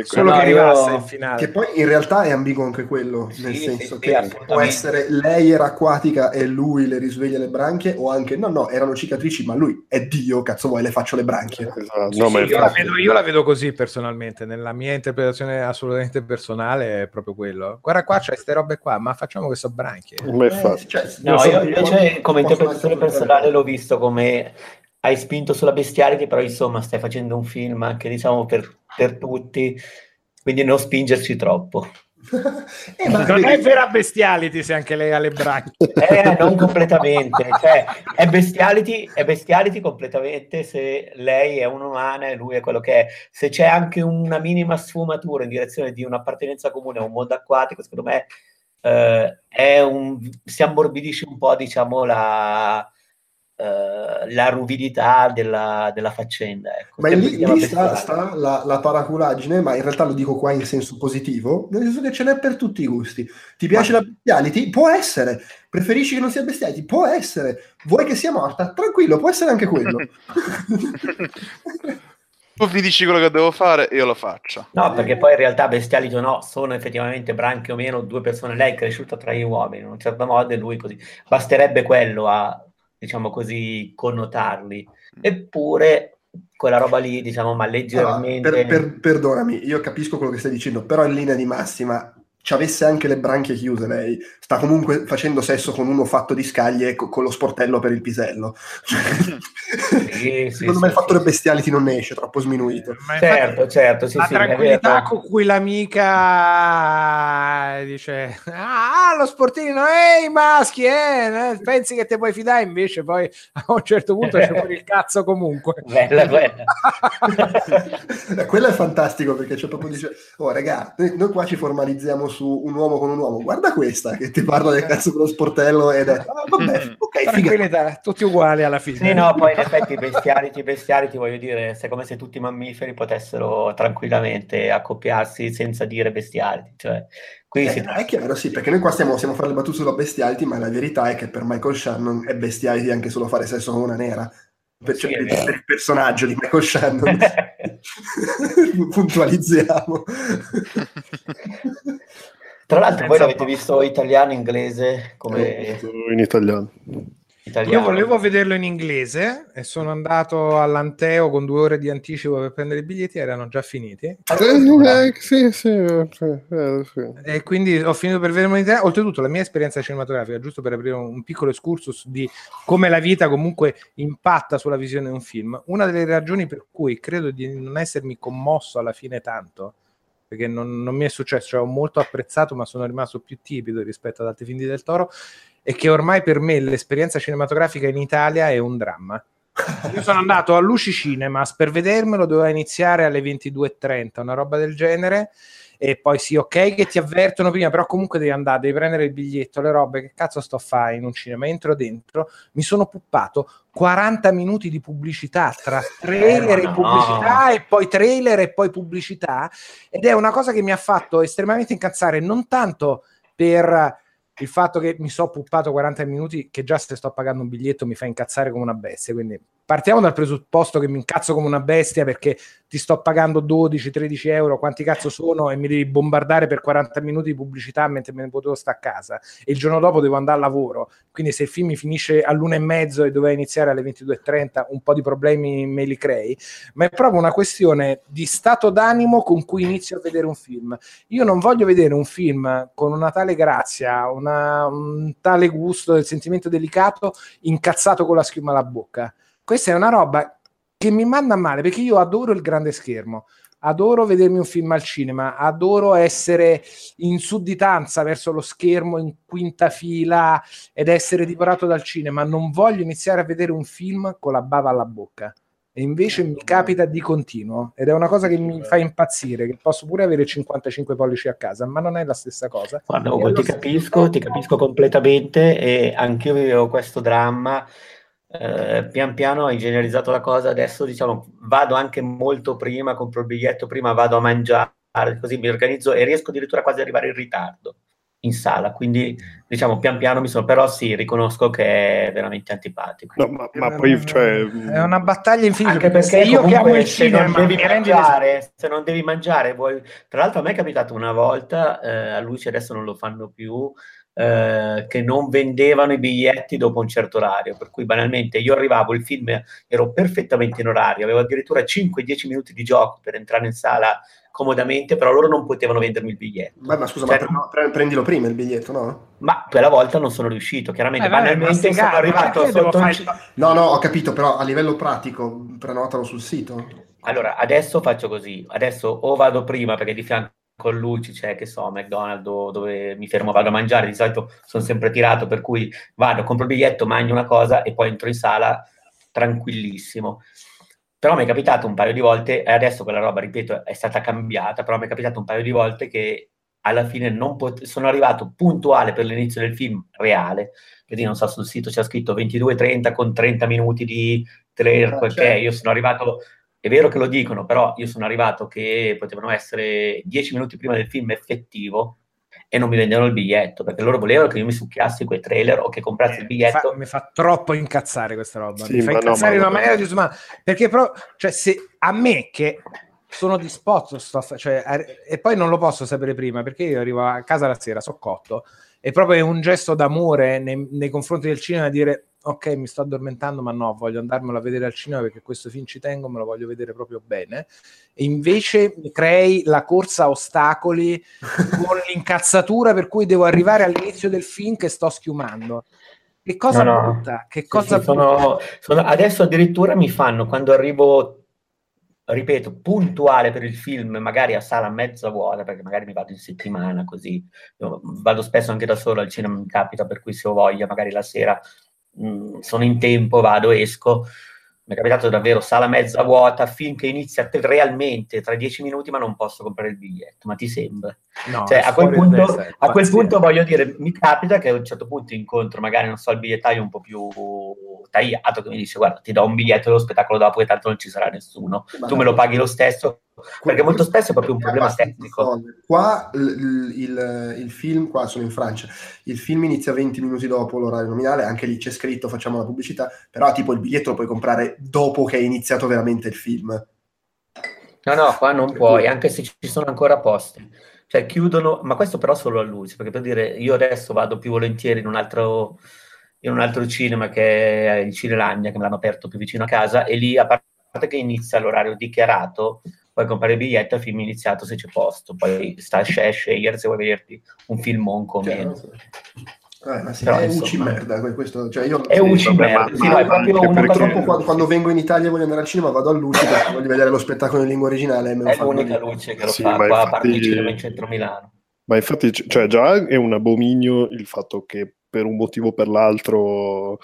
solo no, che arrivasse io... il finale, che poi in realtà è ambiguo anche quello, nel sì, senso sì, che sì, può essere lei era acquatica e lui le risveglia le branchie, o anche no no erano cicatrici ma lui è Dio, cazzo vuoi le faccio le branchie, esatto. Sì, no, sì, ma io, la vedo, io la vedo così personalmente, nella mia interpretazione assolutamente personale è proprio quello, guarda qua c'è queste robe qua, ma facciamo che so branchie, eh, cioè, no so, io, io cioè, come interpretazione personale l'ho visto come hai spinto sulla bestialità, però insomma stai facendo un film anche, diciamo, per, per tutti, quindi non spingerci troppo. Eh, ma non è vera bestiality se anche lei ha le braccia, eh, non completamente, cioè, è bestiality, è bestiality completamente se lei è un'umana e lui è quello che è, se c'è anche una minima sfumatura in direzione di un'appartenenza comune a un mondo acquatico, secondo me Uh, è un, si ammorbidisce un po', diciamo, la, Uh, la ruvidità della, della faccenda, ecco. Ma lì, lì sta, sta la, la paraculaggine, ma in realtà lo dico qua in senso positivo, nel senso che ce n'è per tutti i gusti. Ti piace ma... la bestiality? Può essere. Preferisci che non sia bestiality? Può essere. Vuoi che sia morta? Tranquillo, può essere anche quello. Tu mi dici quello che devo fare, io lo faccio. No, perché poi in realtà bestiality o no, sono effettivamente branche o meno due persone. Lei è cresciuta tra gli uomini in un certo modo e lui così. Basterebbe quello a, diciamo così, connotarli. Eppure quella roba lì, diciamo, ma leggermente... Allora, per, per, perdonami, io capisco quello che stai dicendo, però in linea di massima ci avesse anche le branchie chiuse lei, sta comunque facendo sesso con uno fatto di scaglie co- con lo sportello per il pisello. Sì, sì, secondo sì, me sì, il fattore sì, bestiality non ne esce, troppo sminuito. Ma certo, certo. Sì, la sì, tranquillità con cui l'amica dice ah, lo sportino, ehi maschi, eh, pensi che te puoi fidare, invece poi a un certo punto c'è pure il cazzo comunque. Bella quella. Quello è fantastico perché c'è proprio dice, oh raga, noi, noi qua ci formalizziamo su un uomo con un uomo, guarda questa che ti parla del cazzo con lo sportello ed è ah, vabbè, ok, figa, tutti uguali alla fine. Sì, no, poi in effetti bestiality, bestiality, voglio dire, è come se tutti i mammiferi potessero tranquillamente accoppiarsi senza dire bestiality, cioè qui eh, si... È chiaro, sì, perché noi qua stiamo, stiamo a fare le battute sulla bestiality, ma la verità è che per Michael Shannon è bestiality anche solo fare sesso con una nera. Per, sì, cioè, per il personaggio di Michael Shannon. Puntualizziamo. Tra l'altro voi l'avete visto italiano, inglese? Come... in italiano. Italiano. Io volevo vederlo in inglese e sono andato all'Anteo con due ore di anticipo per prendere i biglietti, erano già finiti. Eh, sì, sì, sì, sì. E quindi ho finito per vederlo in italiano. Oltretutto la mia esperienza cinematografica, giusto per aprire un piccolo excursus di come la vita comunque impatta sulla visione di un film, una delle ragioni per cui credo di non essermi commosso alla fine tanto, perché non, non mi è successo, cioè ho molto apprezzato ma sono rimasto più tipido rispetto ad altri film di Del Toro, e che ormai per me l'esperienza cinematografica in Italia è un dramma. Io sono andato a Luci Cinema per vedermelo, doveva iniziare alle ventidue e trenta, una roba del genere, e poi sì, ok che ti avvertono prima, però comunque devi andare, devi prendere il biglietto, le robe, che cazzo sto a fare in un cinema? Entro dentro, mi sono puppato quaranta minuti di pubblicità tra trailer eh, no, e pubblicità no. e poi trailer e poi pubblicità, ed è una cosa che mi ha fatto estremamente incazzare, non tanto per... il fatto che mi so puppato quaranta minuti, che già se sto pagando un biglietto mi fa incazzare come una bestia, quindi partiamo dal presupposto che mi incazzo come una bestia perché ti sto pagando dodici tredici euro, quanti cazzo sono, e mi devi bombardare per quaranta minuti di pubblicità mentre me ne potevo stare a casa, e il giorno dopo devo andare al lavoro, quindi se il film mi finisce all'una e mezzo e doveva iniziare alle ventidue e trenta un po' di problemi me li crei, ma è proprio una questione di stato d'animo con cui inizio a vedere un film. Io non voglio vedere un film con una tale grazia, una un tale gusto del sentimento delicato incazzato con la schiuma alla bocca. Questa è una roba che mi manda male, perché io adoro il grande schermo, adoro vedermi un film al cinema, adoro essere in sudditanza verso lo schermo in quinta fila ed essere divorato dal cinema. Non voglio iniziare a vedere un film con la bava alla bocca, e invece mi capita di continuo, ed è una cosa che mi fa impazzire, che posso pure avere cinquantacinque pollici a casa, ma non è la stessa cosa. Guarda, Ugo, ti capisco, stato... ti capisco completamente, e anch'io vivevo questo dramma, eh, pian piano ho ingegnerizzato la cosa, adesso diciamo vado anche molto prima, compro il biglietto prima, vado a mangiare, così mi organizzo e riesco addirittura quasi ad arrivare in ritardo in sala, quindi diciamo pian piano mi sono, però sì, riconosco che è veramente antipatico. No, ma, ma poi cioè... è una battaglia infinita, anche perché io chiamo il cinema, se non devi mangiare, se non devi mangiare vuoi... Tra l'altro a me è capitato una volta, eh, a Luci adesso non lo fanno più, eh, che non vendevano i biglietti dopo un certo orario, per cui banalmente io arrivavo, il film ero perfettamente in orario, avevo addirittura cinque dieci minuti di gioco per entrare in sala comodamente, però loro non potevano vendermi il biglietto. Beh, ma scusa, cioè, ma pre- prendilo prima il biglietto, no? Ma quella volta non sono riuscito, chiaramente, eh, banalmente sono arrivato sotto... Un... No, no, ho capito, però a livello pratico, prenotalo sul sito. Allora, adesso faccio così, adesso o vado prima, perché di fianco con Luci c'è, che so, McDonald's, dove mi fermo, vado a mangiare, di solito sono sempre tirato, per cui vado, compro il biglietto, mangio una cosa e poi entro in sala tranquillissimo. Però mi è capitato un paio di volte, e adesso quella roba, ripeto, è stata cambiata, però mi è capitato un paio di volte che alla fine non pot- sono arrivato puntuale per l'inizio del film reale, quindi non so, sul sito c'è scritto ventidue e trenta con trenta minuti di trailer, ah, perché certo. Io sono arrivato, è vero che lo dicono, però io sono arrivato che potevano essere dieci minuti prima del film effettivo e non mi vendevano il biglietto, perché loro volevano che io mi succhiassi quei trailer o che comprassi eh, il biglietto. Mi fa, mi fa troppo incazzare questa roba, sì, mi fa incazzare no, in una maniera di ma perché però, cioè, se a me che sono disposto sto, cioè, e poi non lo posso sapere prima, perché io arrivo a casa la sera, so cotto, e proprio è un gesto d'amore nei, nei confronti del cinema dire ok, mi sto addormentando, ma no, voglio andarmelo a vedere al cinema perché questo film ci tengo, me lo voglio vedere proprio bene. E invece mi crei la corsa a ostacoli con l'incazzatura per cui devo arrivare all'inizio del film che sto schiumando. Che cosa no, no. brutta? Che cosa sì, sì, brutta? Sono, sono, adesso addirittura mi fanno, quando arrivo, ripeto, puntuale per il film, magari a sala mezza vuota, perché magari mi vado in settimana così. Io vado spesso anche da solo al cinema, mi capita, per cui se ho voglia, magari la sera... sono in tempo, vado, esco, mi è capitato davvero sala mezza vuota, finché inizia te, realmente tra dieci minuti, ma non posso comprare il biglietto, ma ti sembra? No, cioè, a quel punto, essere, a quel punto voglio dire, mi capita che a un certo punto incontro magari, non so, il bigliettaio un po' più tagliato che mi dice guarda, ti do un biglietto dello spettacolo dopo, e tanto non ci sarà nessuno, ma tu me lo paghi lo stesso, perché molto spesso è proprio un problema tecnico. Qua il, il, il film, qua sono in Francia, il film inizia venti minuti dopo l'orario nominale, anche lì c'è scritto facciamo la pubblicità, però tipo il biglietto lo puoi comprare dopo che è iniziato veramente il film. No, no, qua non per puoi, cui... anche se ci sono ancora posti. Cioè chiudono, ma questo però solo a Luci, perché per dire, io adesso vado più volentieri in un altro, in un altro cinema che è il Cinelagna, che me l'hanno aperto più vicino a casa, e lì, a parte che inizia l'orario dichiarato, puoi comprare il biglietto al film iniziato se c'è posto, poi sta a scegliere se vuoi vederti un film monco o meno. Certo. Eh, ma sì, però, è insomma, uci merda questo, cioè io è uci merda, sì, no, è proprio uno, purtroppo quando, quando vengo in Italia e voglio andare al cinema vado a Luci perché voglio vedere lo spettacolo in lingua originale, me lo è l'unica Luci che lo sì, fa qua, infatti, a parte il cinema in centro Milano, ma infatti cioè, già è un abominio il fatto che per un motivo o per l'altro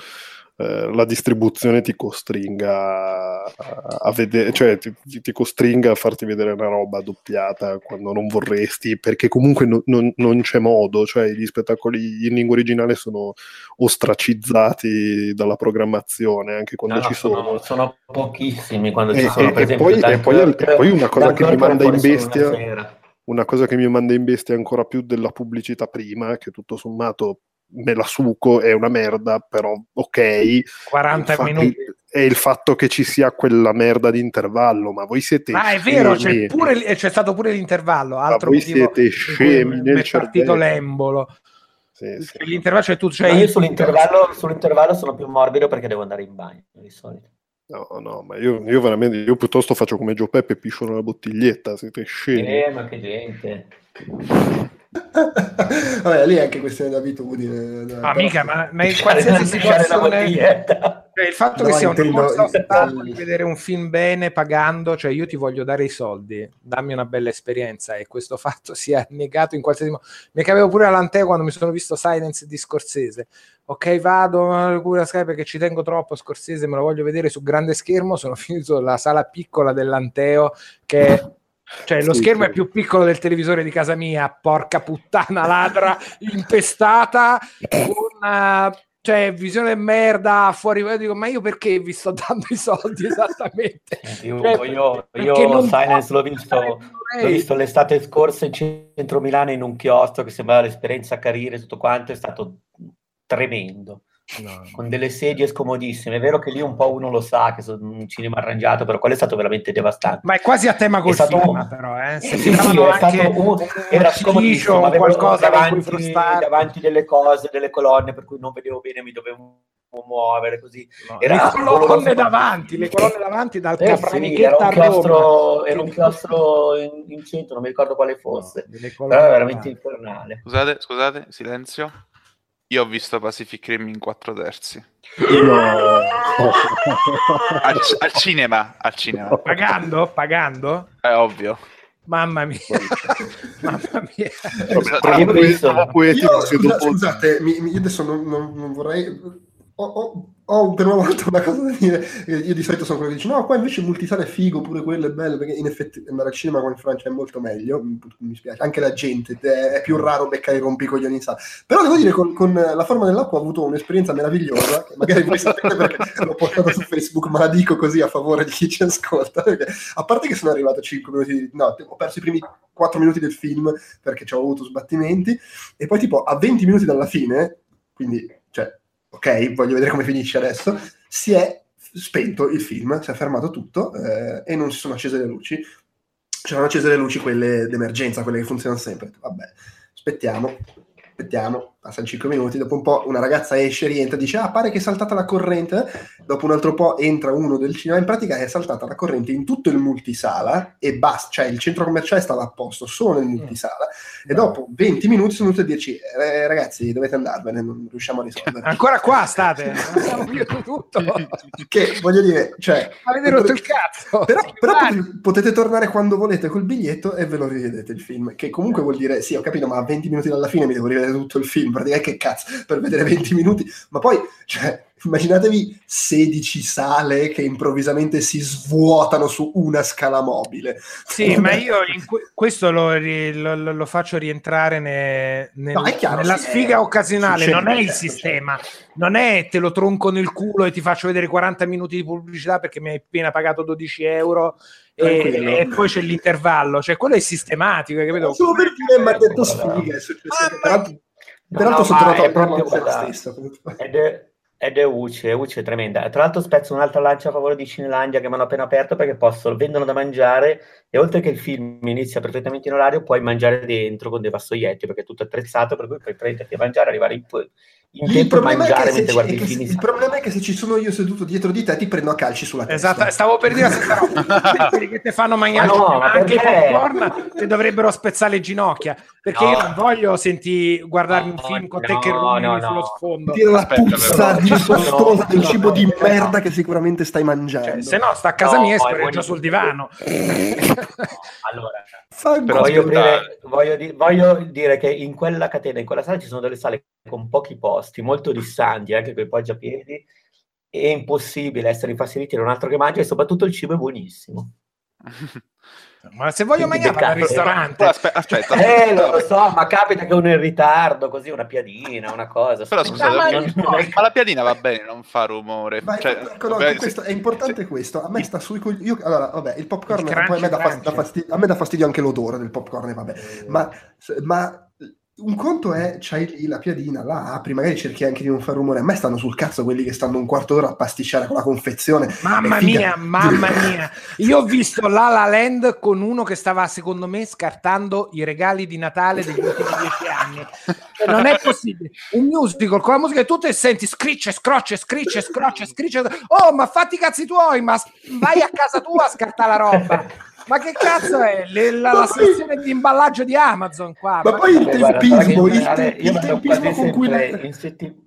la distribuzione ti costringa a vedere, cioè ti, ti costringa a farti vedere una roba doppiata quando non vorresti, perché comunque no, non, non c'è modo, cioè gli spettacoli in lingua originale sono ostracizzati dalla programmazione anche quando no, ci no, sono. sono sono pochissimi quando e, ci sono, e, per e esempio, poi, e poi, e poi una cosa che mi manda in bestia una, una cosa che mi manda in bestia ancora più della pubblicità prima, che tutto sommato me la suco, è una merda, però ok, quaranta minuti è il fatto che ci sia quella merda di intervallo, ma voi siete ah scemi. È vero, c'è, pure, c'è stato pure l'intervallo, altro ma voi siete scemi nel è partito l'embolo sì, sì. L'intervallo c'è tutto, cioè io sull'intervallo, sull'intervallo sono più morbido perché devo andare in bagno di solito. No, no, ma io, io veramente io piuttosto faccio come Gio Peppe e piscio nella bottiglietta, siete scemi. Eh, ma che gente. Vabbè, lì è anche questione di abitudine. No, ah, mica, ma, ma in qualsiasi situazione, cioè, il fatto no, che sia intendo, un fatto di vedere un film bene pagando, cioè io ti voglio dare i soldi, dammi una bella esperienza, e questo fatto sia negato in qualsiasi modo. Mi cavevo pure all'antea quando mi sono visto Silence di Scorsese. Ok, vado, ma cura Skype perché ci tengo troppo Scorsese, me lo voglio vedere su grande schermo, sono finito nella sala piccola dell'Anteo che cioè lo sì, schermo sì. È più piccolo del televisore di casa mia, porca puttana ladra impestata con uh, cioè visione merda fuori. Io dico, ma io perché vi sto dando i soldi esattamente? Io, cioè, io, io Silence l'ho visto, l'ho visto l'estate scorsa in centro Milano in un chiostro che sembrava l'esperienza carriere, tutto quanto è stato tremendo. No. Con delle sedie scomodissime, è vero che lì un po' uno lo sa che sono un cinema arrangiato, però quello è stato veramente devastante, ma è quasi a tema col film un... però eh? Se sì, sì, anche un... era scomodissimo, ma qualcosa davanti, davanti delle cose, delle colonne, per cui non vedevo bene, mi dovevo muovere così no. Era le colonne davanti, le colonne davanti dal eh, sì, era un chiostro, era un chiostro in, in centro, non mi ricordo quale fosse no, però era veramente infernale. Scusate, scusate, silenzio. Io ho visto Pacific Rim in quattro terzi. No. Al, al cinema, al cinema. Pagando? Pagando? È ovvio. Mamma mia. Mamma mia. Vabbè, io, io, scusate, mi, mi, io adesso non, non, non vorrei... Ho, ho, ho per una volta una cosa da dire. Io di solito sono quello che dice no, qua invece il multisale è figo, pure quello è bello, perché in effetti andare al cinema come in Francia è molto meglio, mi, mi spiace, anche la gente è più raro beccare i rompicoglioni in sala. Però devo dire, con, con La forma dell'acqua ho avuto un'esperienza meravigliosa, che magari voi sapete perché l'ho portata su Facebook, ma la dico così a favore di chi ci ascolta, perché a parte che sono arrivato a cinque minuti di... no, ho perso i primi quattro minuti del film perché ci ho avuto sbattimenti, e poi tipo a venti minuti dalla fine, quindi cioè ok, voglio vedere come finisce adesso, si è spento il film, si è fermato tutto, eh, e non si sono accese le luci. C'erano accese le luci quelle d'emergenza, quelle che funzionano sempre. Vabbè, aspettiamo, aspettiamo, passano cinque minuti, dopo un po' una ragazza esce, rientra, dice ah, pare che è saltata la corrente, dopo un altro po' entra uno del cinema, in pratica è saltata la corrente in tutto il multisala e basta, cioè il centro commerciale stava a posto solo nel multisala, mm. e dopo venti minuti sono venuti a dirci eh, ragazzi dovete andarvene, non riusciamo a risolvere. Ancora qua state, non abbiamo finito tutto. Che voglio dire, cioè avete rotto il cazzo, però, però potete tornare quando volete col biglietto e ve lo rivedete il film, che comunque vuol dire sì, ho capito, ma a venti minuti dalla fine mi devo rivedere tutto il film, praticamente che cazzo, per vedere venti minuti. Ma poi, cioè, immaginatevi sedici sale che improvvisamente si svuotano su una scala mobile. Sì, ma io in que- questo lo, ri- lo, lo faccio rientrare ne- nel- no, è chiaro, nella sì, sfiga è... occasionale, succede, non è il certo, sistema, certo. Non è te lo tronco nel culo e ti faccio vedere quaranta minuti di pubblicità perché mi hai appena pagato dodici euro e, e poi c'è l'intervallo, cioè quello è sistematico, hai capito? Solo perché mi ha detto sfiga, è successo. Peraltro, peraltro no, sono trovato proprio per la stessa. Ed è... Ed è U C I, è U C I tremenda. Tra l'altro spezzo un'altra lancia a favore di Cinelandia, che mi hanno appena aperto, perché possono, vendono da mangiare, e oltre che il film inizia perfettamente in orario, puoi mangiare dentro con dei vassoietti, perché è tutto attrezzato, per cui puoi prenderti a mangiare, arrivare in, in tempo e mangiare mentre ci, guardi il film. Il problema è che se ci sono io seduto dietro di te ti prendo a calci sulla testa. Esatto, stavo per dire che te fanno mangiare, ma no, ma anche popcorn, te dovrebbero spezzare le ginocchia, perché no. Io non voglio senti, guardarmi un film con no, te che rumini no, no. sullo sfondo. Tira la puzza di sostosa del cibo di merda che sicuramente stai mangiando. Cioè, se no sta a casa no, mia e spareggio sul divano. No, allora, voglio, dire, voglio, di, voglio dire che in quella catena, in quella sala ci sono delle sale con pochi posti, molto distanti, anche con i poggiapiedi, è impossibile essere infastiditi da un altro che mangia, e soprattutto il cibo è buonissimo. Ma se voglio quindi mangiare al ristorante, aspetta, aspetta, aspetta. Eh, lo so, ma capita che uno è in ritardo, così una piadina, una cosa. Però scusate, ma, non, no. ma la piadina va bene, non fa rumore. Vai, cioè, no, beh, questo, sì. È importante questo. A me sta sui cogli... Io, allora, vabbè, il popcorn il poi a me dà fastidio, a me dà fastidio anche l'odore del popcorn, vabbè. Eh. Ma, ma un conto è, c'hai lì la piadina, la apri, magari cerchi anche di non far rumore. A me stanno sul cazzo quelli che stanno un quarto d'ora a pasticciare con la confezione. Mamma mia, mamma mia. Io ho visto La La Land con uno che stava, secondo me, scartando i regali di Natale degli ultimi dieci anni. Non è possibile. Un musical con la musica e tutto e senti scricce, scrocce, scricce, scrocce, scricce. Oh, ma fatti i cazzi tuoi, ma vai a casa tua a scartare la roba. Ma che cazzo è? Le, la, la sezione di imballaggio di Amazon qua. Ma, ma poi il tempismo, guarda, il, te- il tempismo con cui la... setti...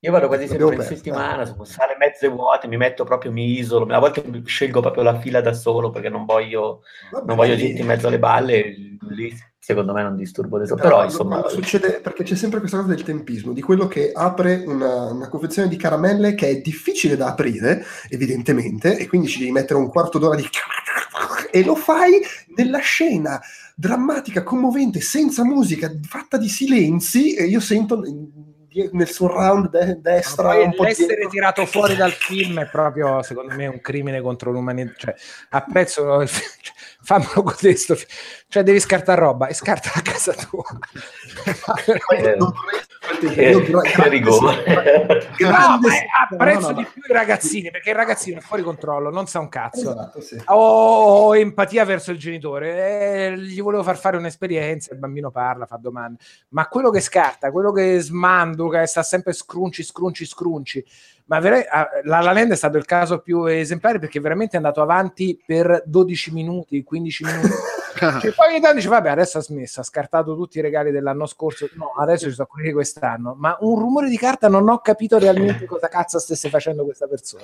Io vado quasi sempre in settimana, sono sale mezze vuote, mi metto proprio, mi isolo, a volte scelgo proprio la fila da solo perché non voglio, non voglio gente in mezzo alle balle, lì secondo me non disturbo adesso, però, però insomma... Succede perché c'è sempre questa cosa del tempismo, di quello che apre una, una confezione di caramelle che è difficile da aprire, evidentemente, e quindi ci devi mettere un quarto d'ora di... e lo fai nella scena drammatica, commovente, senza musica, fatta di silenzi, e io sento... nel surround de- destra un po' l'essere dietro. Tirato fuori dal film è proprio, secondo me, un crimine contro l'umanità, cioè apprezzo il film, fammelo con questo, cioè devi scartare roba e scarta a casa tua. Apprezzo di più i ragazzini, perché il ragazzino è fuori controllo, non sa un cazzo. Esatto, sì. Ho empatia verso il genitore, eh, gli volevo far fare un'esperienza, il bambino parla, fa domande, ma quello che scarta, quello che smanduca e sta sempre scrunci, scrunci, scrunci. Ma vera- La La Land è stato il caso più esemplare, perché veramente è andato avanti per dodici minuti, quindici minuti. Cioè, poi ogni tanto dice vabbè, adesso ha smesso, ha scartato tutti i regali dell'anno scorso, no, adesso ci sono quelli di quest'anno, ma un rumore di carta non ho capito realmente cosa cazzo stesse facendo questa persona.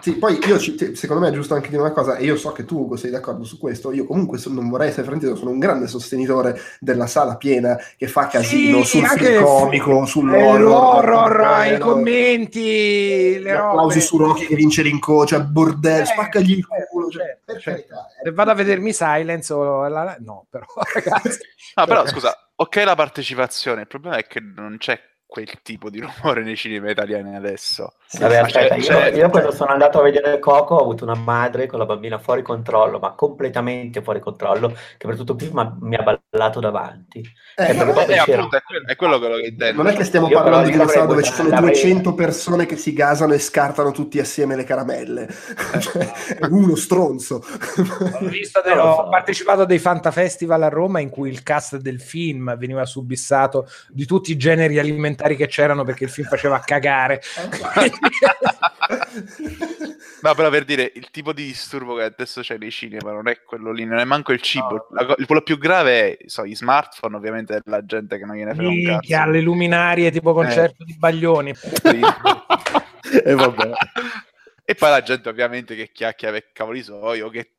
Sì, poi io ci, secondo me è giusto anche dire una cosa, e io so che tu, Ugo, sei d'accordo su questo. Io comunque sono, non vorrei essere frainteso, sono un grande sostenitore della sala piena che fa casino sì, sul film comico, sull'horror, i commenti, le applausi su Rocky che vince l'inco, cioè bordello, eh, spaccagli il culo, cioè, per carità. Eh. Vado a vedermi Silence o la... no, però ragazzi. Ah, però scusa, ok la partecipazione, il problema è che non c'è quel tipo di rumore nei cinema italiani adesso. Vabbè, aspetta, cioè, io, io quando sono andato a vedere Coco ho avuto una madre con la bambina fuori controllo, ma completamente fuori controllo, che per tutto il film mi ha ballato davanti. Eh, eh, vabbè, è, appunto, è, quello, è quello che ho detto. Non è che stiamo io parlando di una sala dove ci sono duecento persone che si gasano e scartano tutti assieme le caramelle. Eh, cioè, è uno stronzo. Ho, visto del, ho partecipato a dei Fanta Festival a Roma in cui il cast del film veniva subissato di tutti i generi alimentari che c'erano, perché il film faceva cagare. No, però per dire, il tipo di disturbo che adesso c'è nei cinema non è quello lì, non è manco il cibo. No. La, quello più grave è so, i smartphone, ovviamente, della gente che non gliene frega un cazzo. Le luminarie, tipo concerto eh. di Baglioni. Sì. E vabbè. E poi la gente ovviamente che chiacchiera per cavoli suoi, che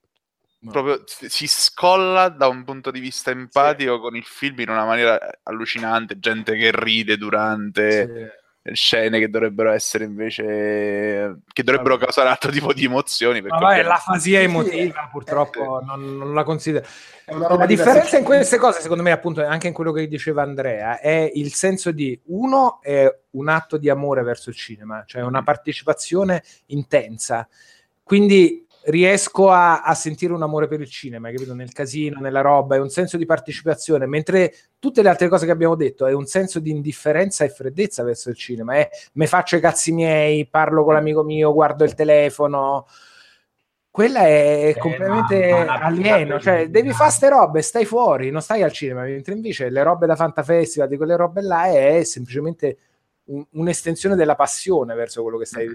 no. proprio si scolla da un punto di vista empatico sì. con il film in una maniera allucinante, gente che ride durante sì. scene che dovrebbero essere invece che dovrebbero vabbè. causare altro tipo di emozioni, perché vabbè, ovviamente... l'afasia emotiva sì. purtroppo eh. non, non la considero. La differenza in queste cose, secondo me, appunto, anche in quello che diceva Andrea, è il senso di uno è un atto di amore verso il cinema, cioè una partecipazione intensa, quindi riesco a, a sentire un amore per il cinema, capito? Nel casino, nella roba, è un senso di partecipazione, mentre tutte le altre cose che abbiamo detto è un senso di indifferenza e freddezza verso il cinema, eh? Me faccio i cazzi miei, parlo con l'amico mio, guardo il telefono, quella è eh, completamente no, no, alieno, cioè devi fare ste robe, stai fuori, non stai al cinema, mentre invece le robe da Fanta Festival, di quelle robe là, è semplicemente... un'estensione della passione verso quello che stai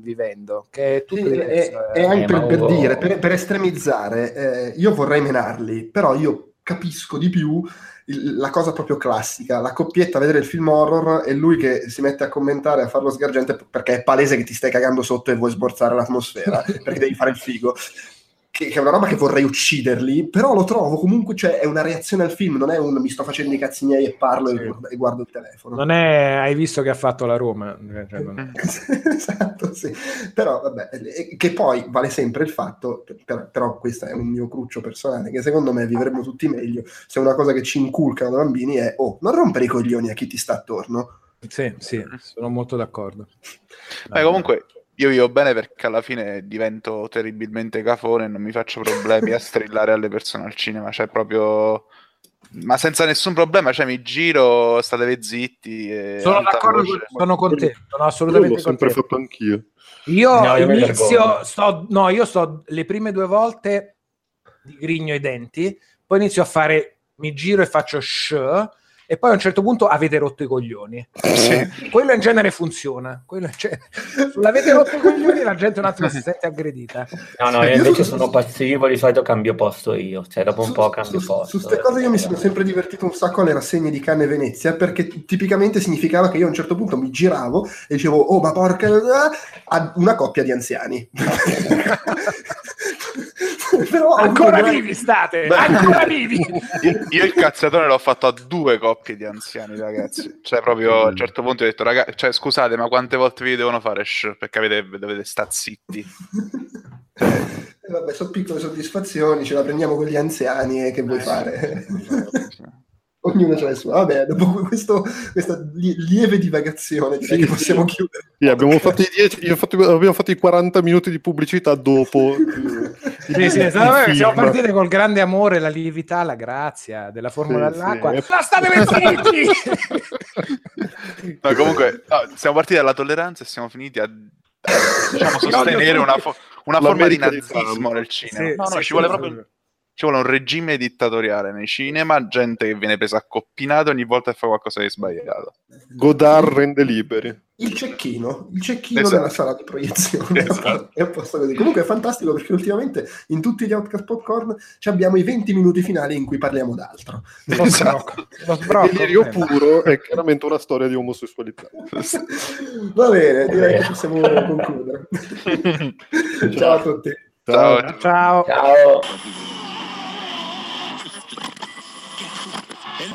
vivendo, che è tutto diverso. E, e anche eh, per, per dire, per, per estremizzare, eh, io vorrei menarli, però io capisco di più il, la cosa proprio classica, la coppietta a vedere il film horror e lui che si mette a commentare, a farlo sgargiante, perché è palese che ti stai cagando sotto e vuoi sborzare l'atmosfera, perché devi fare il figo. Che, che è una roba che vorrei ucciderli, però lo trovo comunque, cioè è una reazione al film, non è un mi sto facendo i cazzi miei e parlo sì. e guardo il telefono. Non è hai visto che ha fatto la Roma? Cioè, non... esatto, sì. Però vabbè, che poi vale sempre il fatto, per, però questo è un mio cruccio personale, che secondo me vivremmo tutti meglio se una cosa che ci inculcano da bambini è oh, non rompere i coglioni a chi ti sta attorno. Sì, sì, sono molto d'accordo. Beh, comunque... io vivo bene perché alla fine divento terribilmente cafone e non mi faccio problemi a strillare alle persone al cinema, cioè proprio... ma senza nessun problema, cioè mi giro, statevi zitti e sono d'accordo voce. Sono contento, sono assolutamente contento. L'ho sempre fatto anch'io. Io no, io inizio, sto, no, io sto le prime due volte di grigno i denti, poi inizio a fare, mi giro e faccio shh, e poi a un certo punto avete rotto i coglioni. Sì. Quello in genere funziona. Quello in genere... L'avete rotto i coglioni, la gente un attimo si sente aggredita. No, no, io invece sono passivo, di solito cambio posto io. Cioè, dopo un po' cambio posto. Su queste cose io mi sono sempre divertito un sacco alle rassegne di Cannes e Venezia, perché tipicamente significava che io a un certo punto mi giravo e dicevo, oh, ma porca... a una coppia di anziani. Però ancora vivi grande... state beh, ancora vivi io, io il cazzatore l'ho fatto a due coppie di anziani, ragazzi, cioè proprio a un certo punto ho detto ragazzi, cioè, scusate, ma quante volte vi devono fare shh, perché avete, dovete sta zitti. E vabbè, sono piccole soddisfazioni, ce la prendiamo con gli anziani e che vuoi fare. Ognuno ce l'ha il suo. Vabbè, dopo questo, questa lieve divagazione direi sì, che possiamo sì. chiudere. Sì, abbiamo, fatto i dieci, abbiamo fatto i quaranta minuti di pubblicità dopo. Sì, sì, siamo partiti col grande amore, la lievità, la grazia della formula sì, dell'acqua. Sì. La statevi zitti! No, comunque, no, siamo partiti dalla tolleranza e siamo finiti a, a diciamo, sostenere una, fo- una forma di nazismo nel cinema. Sì, no, no, sì, ci vuole proprio... ci vuole un regime dittatoriale nei cinema, gente che viene presa a coppinato ogni volta che fa qualcosa di sbagliato. Godard rende liberi. Il cecchino, il cecchino esatto. della sala di proiezione. Esatto. È apposta così. Comunque è fantastico perché ultimamente in tutti gli Outcast Popcorn abbiamo i venti minuti finali in cui parliamo d'altro. Esatto. Il delirio puro è chiaramente una storia di omosessualità. Va bene, direi che possiamo concludere. Ciao a tutti. Ciao. Ciao. Ciao. Ciao.